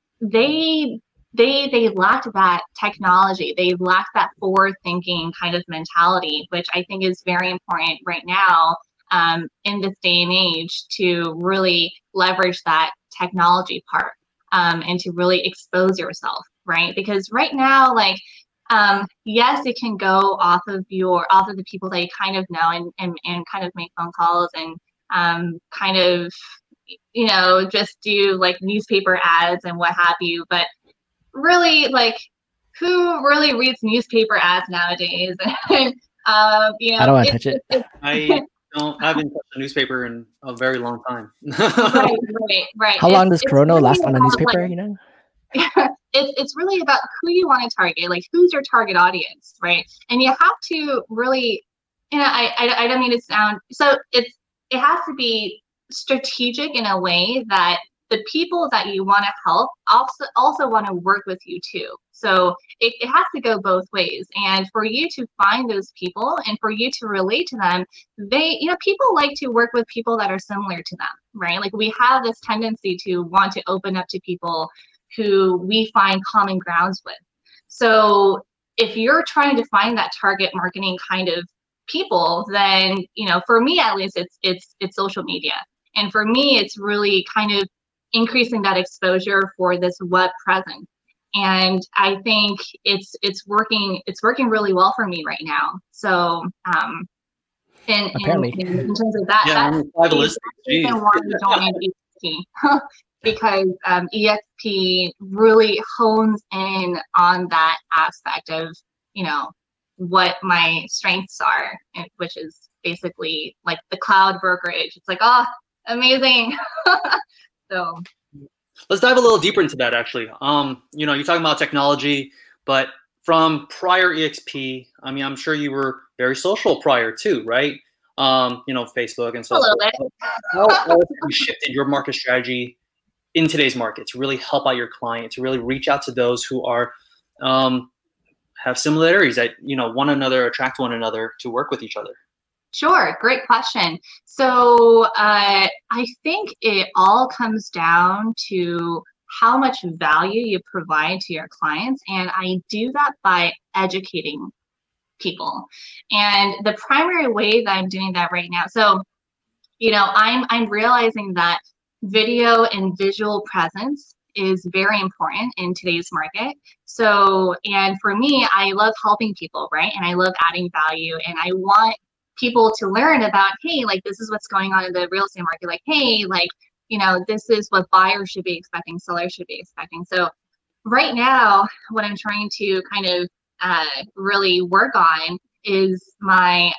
lacked that technology. They lacked that forward-thinking kind of mentality, which I think is very important right now in this day and age, to really leverage that technology part and to really expose yourself, right? Because right now, like, yes, it can go off of the people that you kind of know and kind of make phone calls and kind of, you know, just do like newspaper ads and what have you. But really, like, who really reads newspaper ads nowadays? You know, I don't want to touch it. I haven't touched a newspaper in a very long time. Right. How long does Corona really last on a newspaper, like, you know? It's really about who you want to target, like who's your target audience, right? And you have to really, you know, I don't mean to sound, so it has to be strategic in a way that the people that you want to help also want to work with you too. So it has to go both ways. And for you to find those people and for you to relate to them, they, you know, people like to work with people that are similar to them, right? Like, we have this tendency to want to open up to people who we find common grounds with. So if you're trying to find that target marketing kind of people, then, you know, for me at least, it's social media. And for me, it's really kind of increasing that exposure for this web presence. And I think it's working really well for me right now. So, and in terms of that, yeah, that's even why we don't need EXP, because EXP really hones in on that aspect of, you know, what my strengths are, which is basically like the cloud brokerage. It's like, oh, amazing. So let's dive a little deeper into that, actually. You know, you're talking about technology, but from prior EXP, I mean, I'm sure you were very social prior too, right? You know, Facebook and social. How have you shifted your market strategy in today's market to really help out your client, to really reach out to those who are have similarities that, you know, one another, attract one another to work with each other? Sure. Great question. So I think it all comes down to how much value you provide to your clients. And I do that by educating people. And the primary way that I'm doing that right now, so, you know, I'm realizing that video and visual presence is very important in today's market. So, and for me, I love helping people, right? And I love adding value, and I want people to learn about, hey, like, this is what's going on in the real estate market. Like, hey, like, you know, this is what buyers should be expecting, sellers should be expecting. So right now, what I'm trying to kind of really work on is my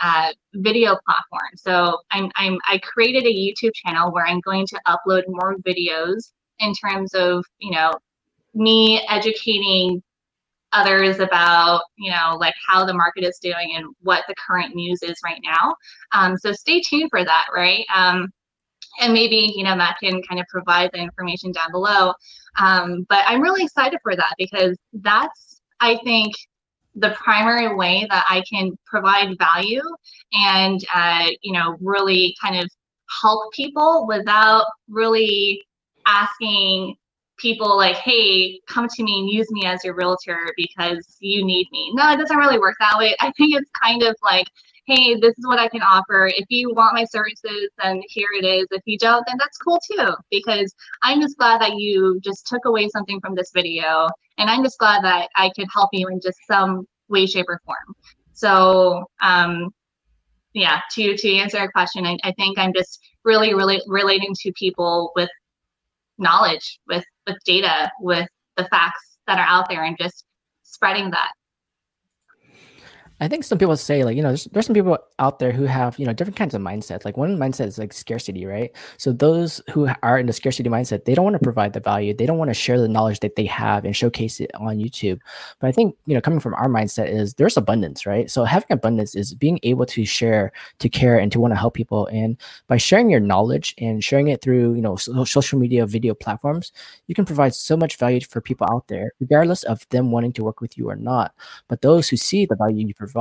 video platform. So I created a YouTube channel where I'm going to upload more videos in terms of, you know, me educating others about, you know, like how the market is doing and what the current news is right now. So stay tuned for that, right? And maybe, you know, Matt can kind of provide the information down below. But I'm really excited for that, because that's, I think, the primary way that I can provide value and, you know, really kind of help people without really asking people like, hey, come to me and use me as your realtor because you need me. No, it doesn't really work that way. I think it's kind of like, hey, this is what I can offer. If you want my services, then here it is. If you don't, then that's cool too, because I'm just glad that you just took away something from this video, and I'm just glad that I could help you in just some way, shape, or form. So yeah, to answer your question, I think I'm just really relating to people with knowledge, with data, with the facts that are out there, and just spreading that. I think some people say, like, you know, there's some people out there who have, you know, different kinds of mindsets. Like, one mindset is like scarcity, right? So those who are in the scarcity mindset, they don't want to provide the value. They don't want to share the knowledge that they have and showcase it on YouTube. But I think, you know, coming from our mindset is there's abundance, right? So having abundance is being able to share, to care, and to want to help people. And by sharing your knowledge and sharing it through, you know, social media, video platforms, you can provide so much value for people out there, regardless of them wanting to work with you or not. But those who see the value you provide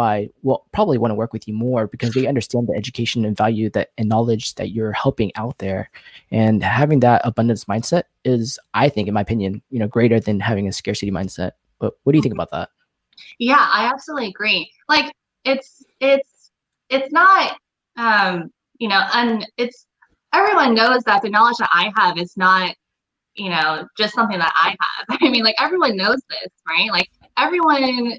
will probably want to work with you more, because they understand the education and value that and knowledge that you're helping out there. And having that abundance mindset is, I think, in my opinion, you know, greater than having a scarcity mindset. But what do you think about that? Yeah, I absolutely agree. Like, it's not you know, and it's, everyone knows that the knowledge that I have is not, you know, just something that I have. I mean, like, everyone knows this, right? Like, everyone.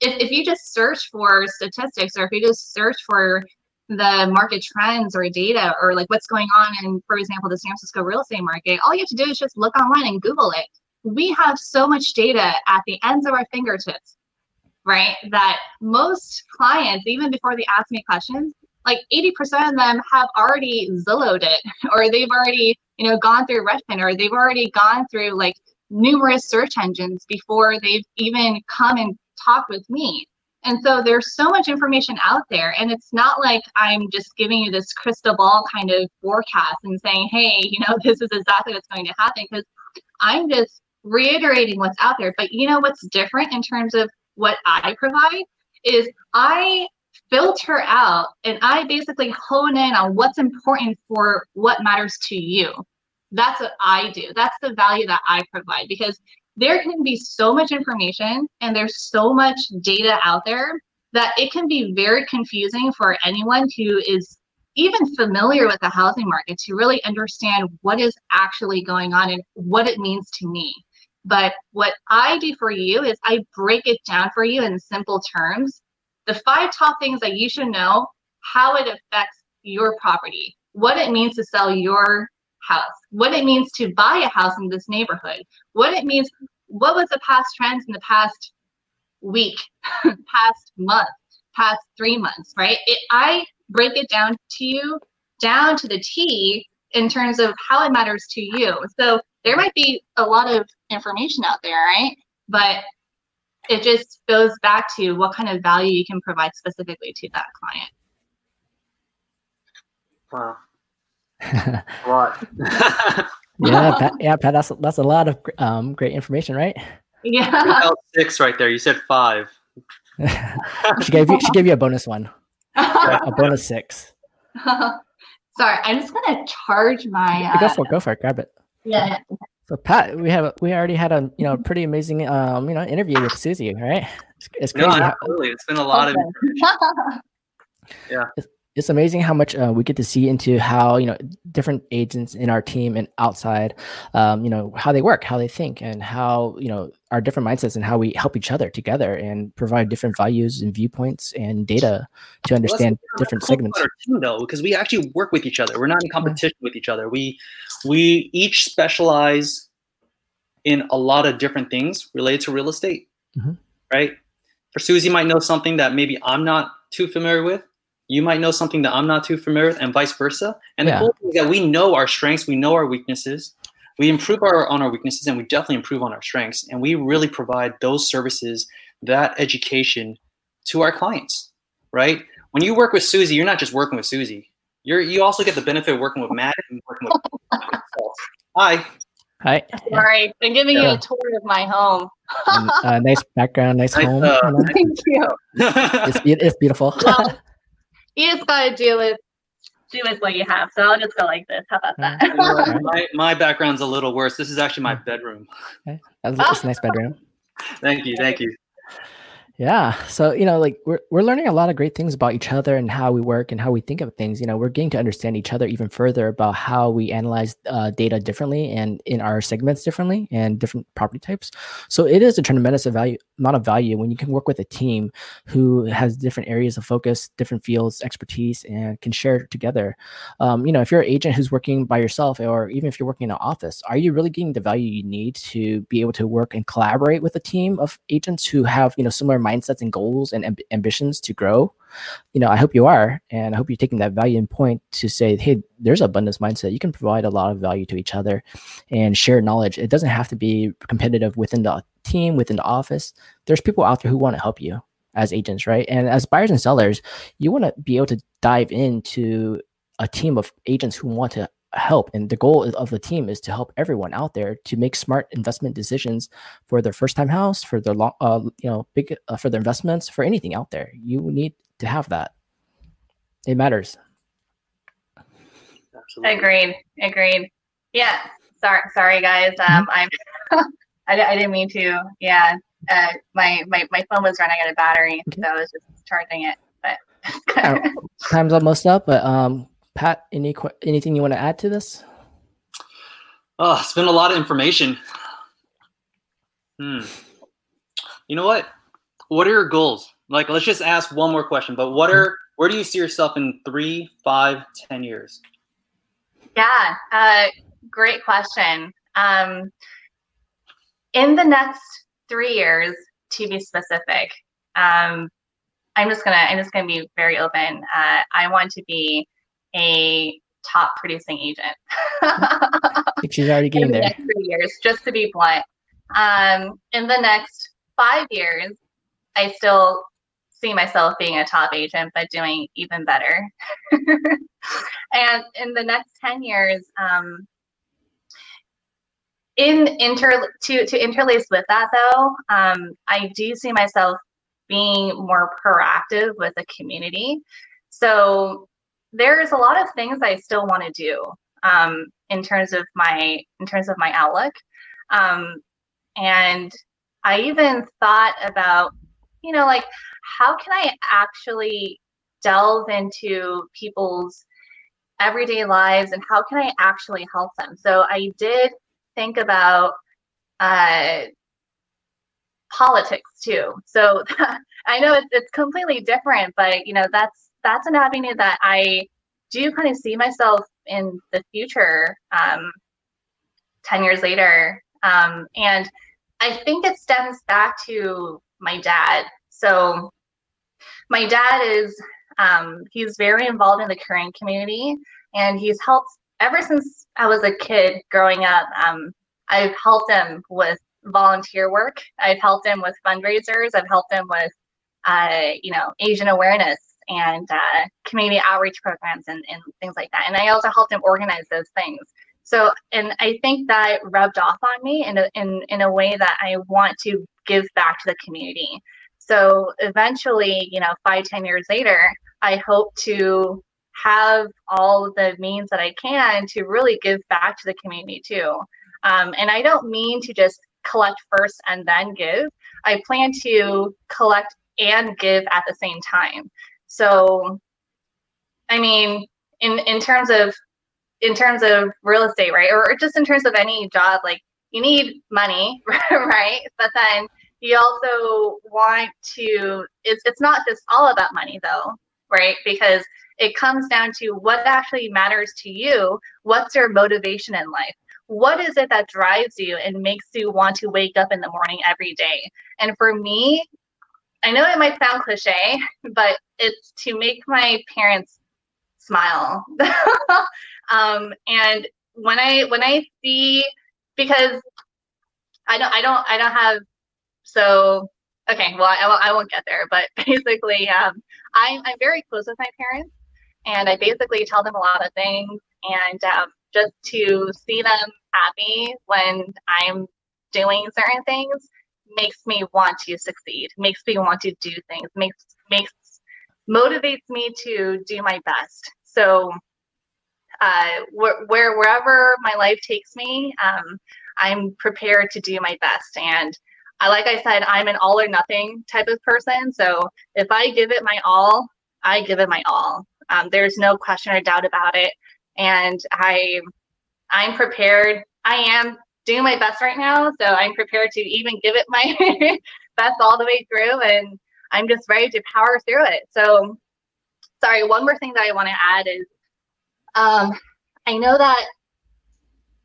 If you just search for statistics, or if you just search for the market trends or data, or like what's going on in, for example, the San Francisco real estate market, all you have to do is just look online and Google it. We have so much data at the ends of our fingertips, right? That most clients, even before they ask me questions, like 80% of them have already Zillowed it, or they've already, you know, gone through Redfin, or they've already gone through like numerous search engines before they've even come and talk with me. And so there's so much information out there, and it's not like I'm just giving you this crystal ball kind of forecast and saying, hey, you know, this is exactly what's going to happen, because I'm just reiterating what's out there. But you know what's different in terms of what I provide is I filter out and I basically hone in on what's important for what matters to you. That's what I do. That's the value that I provide, because there can be so much information and there's so much data out there that it can be very confusing for anyone who is even familiar with the housing market to really understand what is actually going on and what it means to me. But what I do for you is I break it down for you in simple terms. The 5 top things that you should know, how it affects your property, what it means to sell your house, what it means to buy a house in this neighborhood, what it means, what was the past trends in the past week, past month, past 3 months, right? I break it down to you, down to the T, in terms of how it matters to you. So there might be a lot of information out there, right? But it just goes back to what kind of value you can provide specifically to that client. Wow. Right. Pat, that's a lot of great information, right? Yeah. 6 right there. You said 5. She gave you a bonus one. A bonus 6. Sorry, I'm just gonna charge my. Go for it. Grab it. Yeah. So Pat, we already had a pretty amazing interview with Susie, right? It's crazy. No, absolutely. It's been a lot of information. Yeah. It's amazing how much we get to see into how different agents in our team and outside, how they work, how they think, and how our different mindsets and how we help each other together and provide different values and viewpoints and data to understand different segments. Our team, though, because we actually work with each other. We're not in competition with each other. We each specialize in a lot of different things related to real estate, right? For Susie might know something that maybe I'm not too familiar with. You might know something that I'm not too familiar with, and vice versa. And the cool thing is that we know our strengths, we know our weaknesses, we improve on our weaknesses, and we definitely improve on our strengths. And we really provide those services, that education to our clients, right? When you work with Susie, you're not just working with Susie. You also get the benefit of working with Matt and working with myself. Hi. Sorry, I'm giving you a tour of my home. Nice background, nice home. Thank you. It's beautiful. Well, you just gotta do with what you have. So I'll just go like this. How about that? My background's a little worse. This is actually my bedroom. Okay. That's a nice bedroom. Thank you. Yeah. So we're learning a lot of great things about each other and how we work and how we think of things. We're getting to understand each other even further about how we analyze data differently and in our segments differently and different property types. So it is a tremendous amount of value when you can work with a team who has different areas of focus, different fields, expertise, and can share together. If you're an agent who's working by yourself, or even if you're working in an office, are you really getting the value you need to be able to work and collaborate with a team of agents who have similar mindsets and goals and ambitions to grow? I hope you are, and I hope you're taking that value and point to say, hey, there's abundance mindset. You can provide a lot of value to each other and share knowledge. It doesn't have to be competitive within the team, within the office. There's people out there who want to help you as agents, right? And as buyers and sellers, you want to be able to dive into a team of agents who want to help. And the goal of the team is to help everyone out there to make smart investment decisions for their first-time house, for their for their investments, for anything out there. You need to have that. It matters. Absolutely. Agreed. Yeah. Sorry, guys. I didn't mean to. Yeah. My phone was running out of battery, so I was just charging it. But time's almost up. But Pat, anything you want to add to this? Oh, it's been a lot of information. You know what? What are your goals? Let's just ask one more question. But where do you see yourself in 3, 5, 10 years? Yeah, great question. In the next 3 years, to be specific, I'm just gonna be very open. I want to be a top producing agent. I think she's already getting there. In the next 3 years, just to be blunt. In the next 5 years, I still see myself being a top agent, but doing even better. And in the next 10 years, to interlace with that though, I do see myself being more proactive with the community. So there's a lot of things I still want to do in terms of my outlook, and I even thought about how can I actually delve into people's everyday lives and how can I actually help them. So I did think about politics too. So I know it's completely different, but you know, that's an avenue that I do kind of see myself in the future, 10 years later. And I think it stems back to my dad. So my dad is, he's very involved in the Korean community, and he's helped ever since I was a kid growing up. I've helped him with volunteer work. I've helped him with fundraisers. I've helped him with, you know, Asian awareness and community outreach programs and things like that. And I also helped him organize those things. So, and I think that rubbed off on me in a way that I want to give back to the community. So eventually, you know, 5-10 years later, I hope to have all the means that I can to really give back to the community too. And I don't mean to just collect first and then give. I plan to collect and give at the same time. So, I mean, in terms of real estate, right? Or just in terms of any job, like you need money, right? But then you also want to, it's not just all about money though, right? Because it comes down to what actually matters to you. What's your motivation in life? What is it that drives you and makes you want to wake up in the morning every day? And for me, I know it might sound cliche, but it's to make my parents smile. And when I see, because I don't have, so, okay, well, I won't get there, but basically, I'm very close with my parents, and I basically tell them a lot of things, and just to see them happy when I'm doing certain things makes me want to succeed, makes me want to do things, motivates me to do my best. So wherever my life takes me, I'm prepared to do my best. And like I said, I'm an all or nothing type of person. So if I give it my all, I give it my all. There's no question or doubt about it. And I'm prepared. I am doing my best right now. So I'm prepared to even give it my best all the way through. And I'm just ready to power through it. So, sorry, one more thing that I want to add is I know that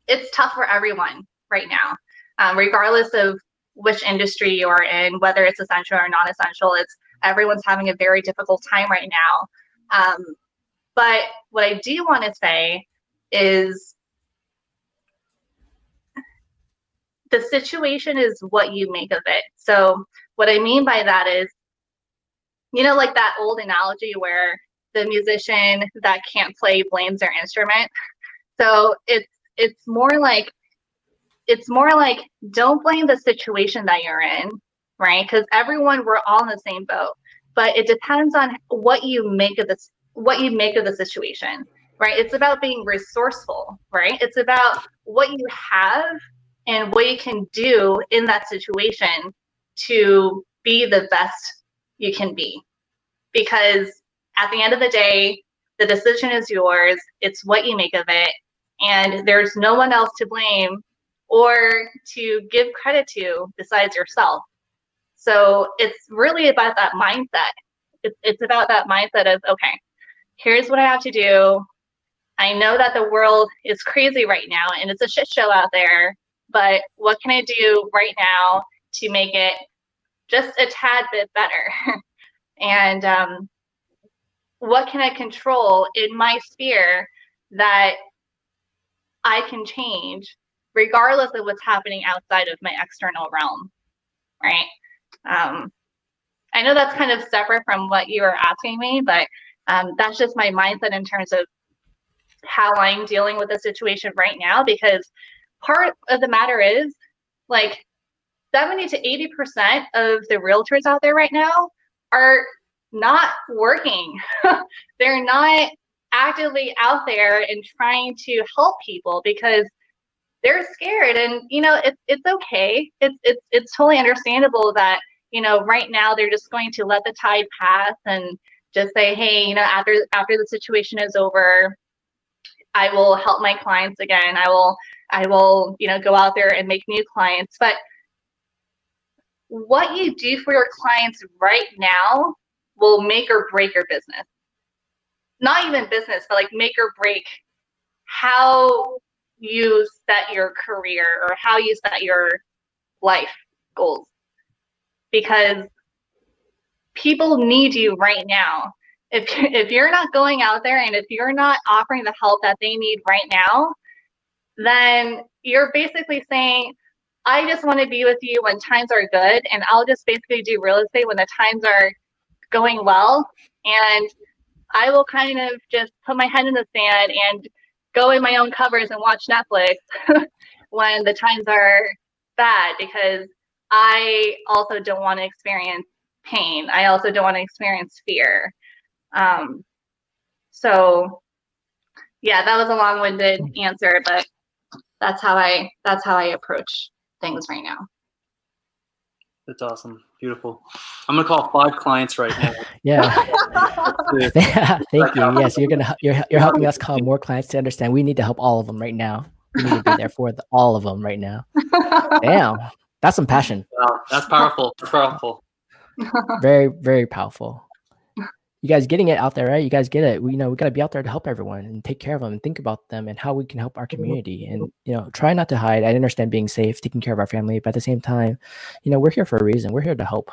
it's tough for everyone right now, regardless of which industry you're in, whether it's essential or non-essential. Everyone's having a very difficult time right now. But what I do want to say is the situation is what you make of it. So what I mean by that is, you know, like that old analogy where the musician that can't play blames their instrument. So it's more like don't blame the situation that you're in, right? Because everyone, we're all in the same boat. But it depends on what you make of the situation, right? It's about being resourceful, right? It's about what you have and what you can do in that situation to be the best you can be. Because at the end of the day, the decision is yours. It's what you make of it. And there's no one else to blame or to give credit to besides yourself. So it's really about that mindset. It's about that mindset of, okay, here's what I have to do. I know that the world is crazy right now and it's a shit show out there, but what can I do right now to make it just a tad bit better? And what can I control in my sphere that I can change regardless of what's happening outside of my external realm, right? I know that's kind of separate from what you were asking me, but that's just my mindset in terms of how I'm dealing with the situation right now, because part of the matter is, like, 70 to 80% of the realtors out there right now are not working. They're not actively out there and trying to help people because they're scared. And, you know, it's okay. It's totally understandable that, you know, right now they're just going to let the tide pass and just say, hey, you know, after the situation is over, I will help my clients again. I will I will, go out there and make new clients. But what you do for your clients right now will make or break your business. Not even business, but like make or break how you set your career or how you set your life goals. Because people need you right now. If you're not going out there and if you're not offering the help that they need right now, then you're basically saying, I just want to be with you when times are good, and I'll just basically do real estate when the times are going well, and I will kind of just put my head in the sand and go in my own covers and watch Netflix when the times are bad, because I also don't want to experience pain. I also don't want to experience fear. So yeah, that was a long-winded answer, but that's how I approach things right now. That's awesome. Beautiful. I'm going to call 5 clients right now. Yeah. Thank you. Yes. You're helping us call more clients to understand. We need to help all of them right now. We need to be there for all of them right now. Damn. That's some passion. Wow, that's powerful. That's powerful. Very, very powerful. You guys getting it out there, right? You guys get it. We got to be out there to help everyone and take care of them and think about them and how we can help our community and, try not to hide. I understand being safe, taking care of our family, but at the same time, we're here for a reason. We're here to help.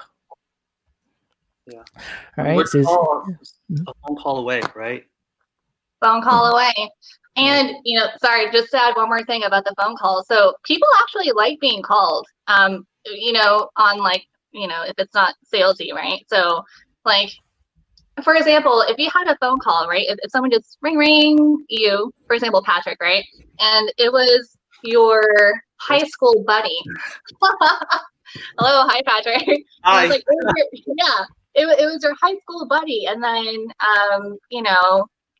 Yeah. All right. We're a phone call away, right? Phone call away. And, sorry, just to add one more thing about the phone call. So people actually like being called, on if it's not salesy, right? So like, for example, if you had a phone call, right, if someone just ring you, for example, Patrick, right, and it was your high school buddy. Hello, hi, Patrick. Hi. It was like, it was your high school buddy, and then,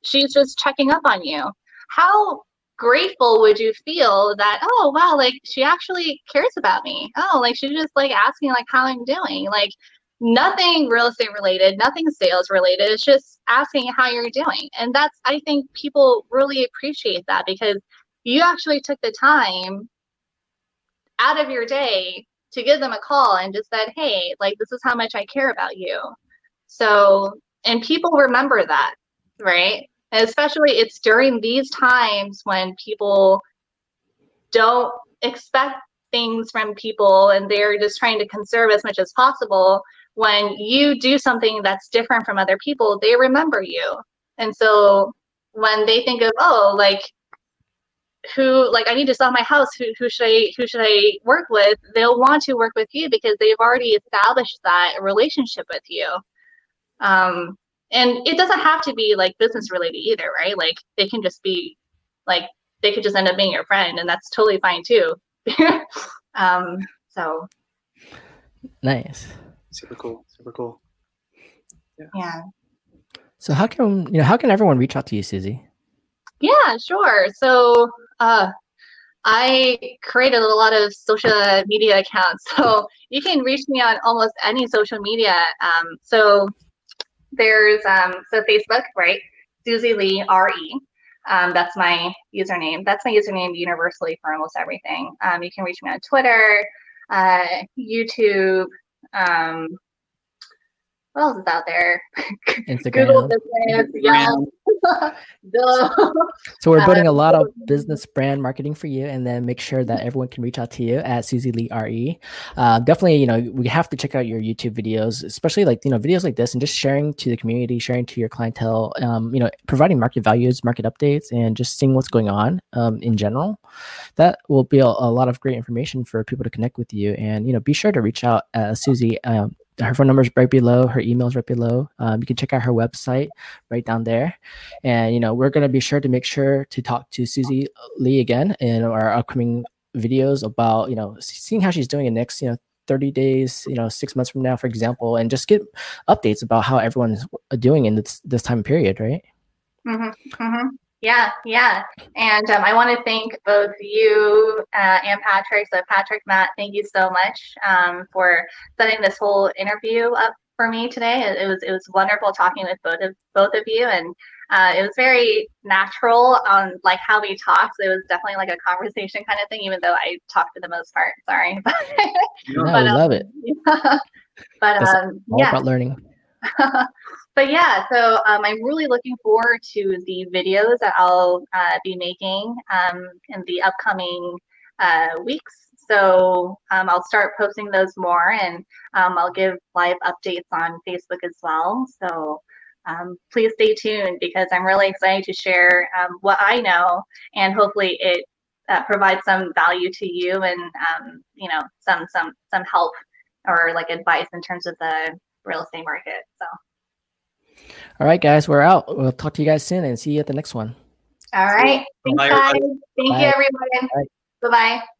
she's just checking up on you. How grateful would you feel that, oh, wow, like, she actually cares about me. Oh, like, she just, like, asked me, like, how I'm doing, like, nothing real estate related, nothing sales related. It's just asking how you're doing. And that's, I think people really appreciate that because you actually took the time out of your day to give them a call and just said, hey, like, this is how much I care about you. So, and people remember that, right? And especially it's during these times when people don't expect things from people and they're just trying to conserve as much as possible. When you do something that's different from other people, they remember you. And so when they think of, oh, like who, like I need to sell my house, who should I work with? They'll want to work with you because they've already established that relationship with you. And it doesn't have to be like business related either, right? Like they can just be like, they could just end up being your friend, and that's totally fine too. So nice. Super cool. Yeah. So how can everyone reach out to you, Susie? Yeah, sure. So I created a lot of social media accounts, so you can reach me on almost any social media. So there's Facebook, right? Susie Lee RE. That's my username. That's my username universally for almost everything. You can reach me on Twitter, YouTube. What else is out there? Instagram. Google Business. Yeah. So we're putting a lot of business brand marketing for you, and then make sure that everyone can reach out to you at Susie Lee RE. Definitely, we have to check out your YouTube videos, especially like, videos like this, and just sharing to the community, sharing to your clientele, providing market values, market updates, and just seeing what's going on in general. That will be a lot of great information for people to connect with you. And, be sure to reach out, Susie. Her phone number is right below. Her email is right below. You can check out her website right down there. And, we're going to be sure to make sure to talk to Susie Lee again in our upcoming videos about, seeing how she's doing in the next, 30 days, 6 months from now, for example, and just get updates about how everyone's doing in this time period, right? Mm-hmm. Mm-hmm. Yeah. Yeah. And I want to thank both you and Patrick. So Patrick, Matt, thank you so much for setting this whole interview up for me today. It was wonderful talking with both of you, and it was very natural on like how we talked. So it was definitely like a conversation kind of thing, even though I talked for the most part. Sorry. I love it. Yeah. But all about learning. But yeah, so I'm really looking forward to the videos that I'll be making in the upcoming weeks. So I'll start posting those more, and I'll give live updates on Facebook as well. So please stay tuned, because I'm really excited to share what I know, and hopefully it provides some value to you, and some help or like advice in terms of the real estate market. So. All right, guys, we're out. We'll talk to you guys soon and see you at the next one. All right. Thanks, guys. Thank you, everyone. Bye-bye.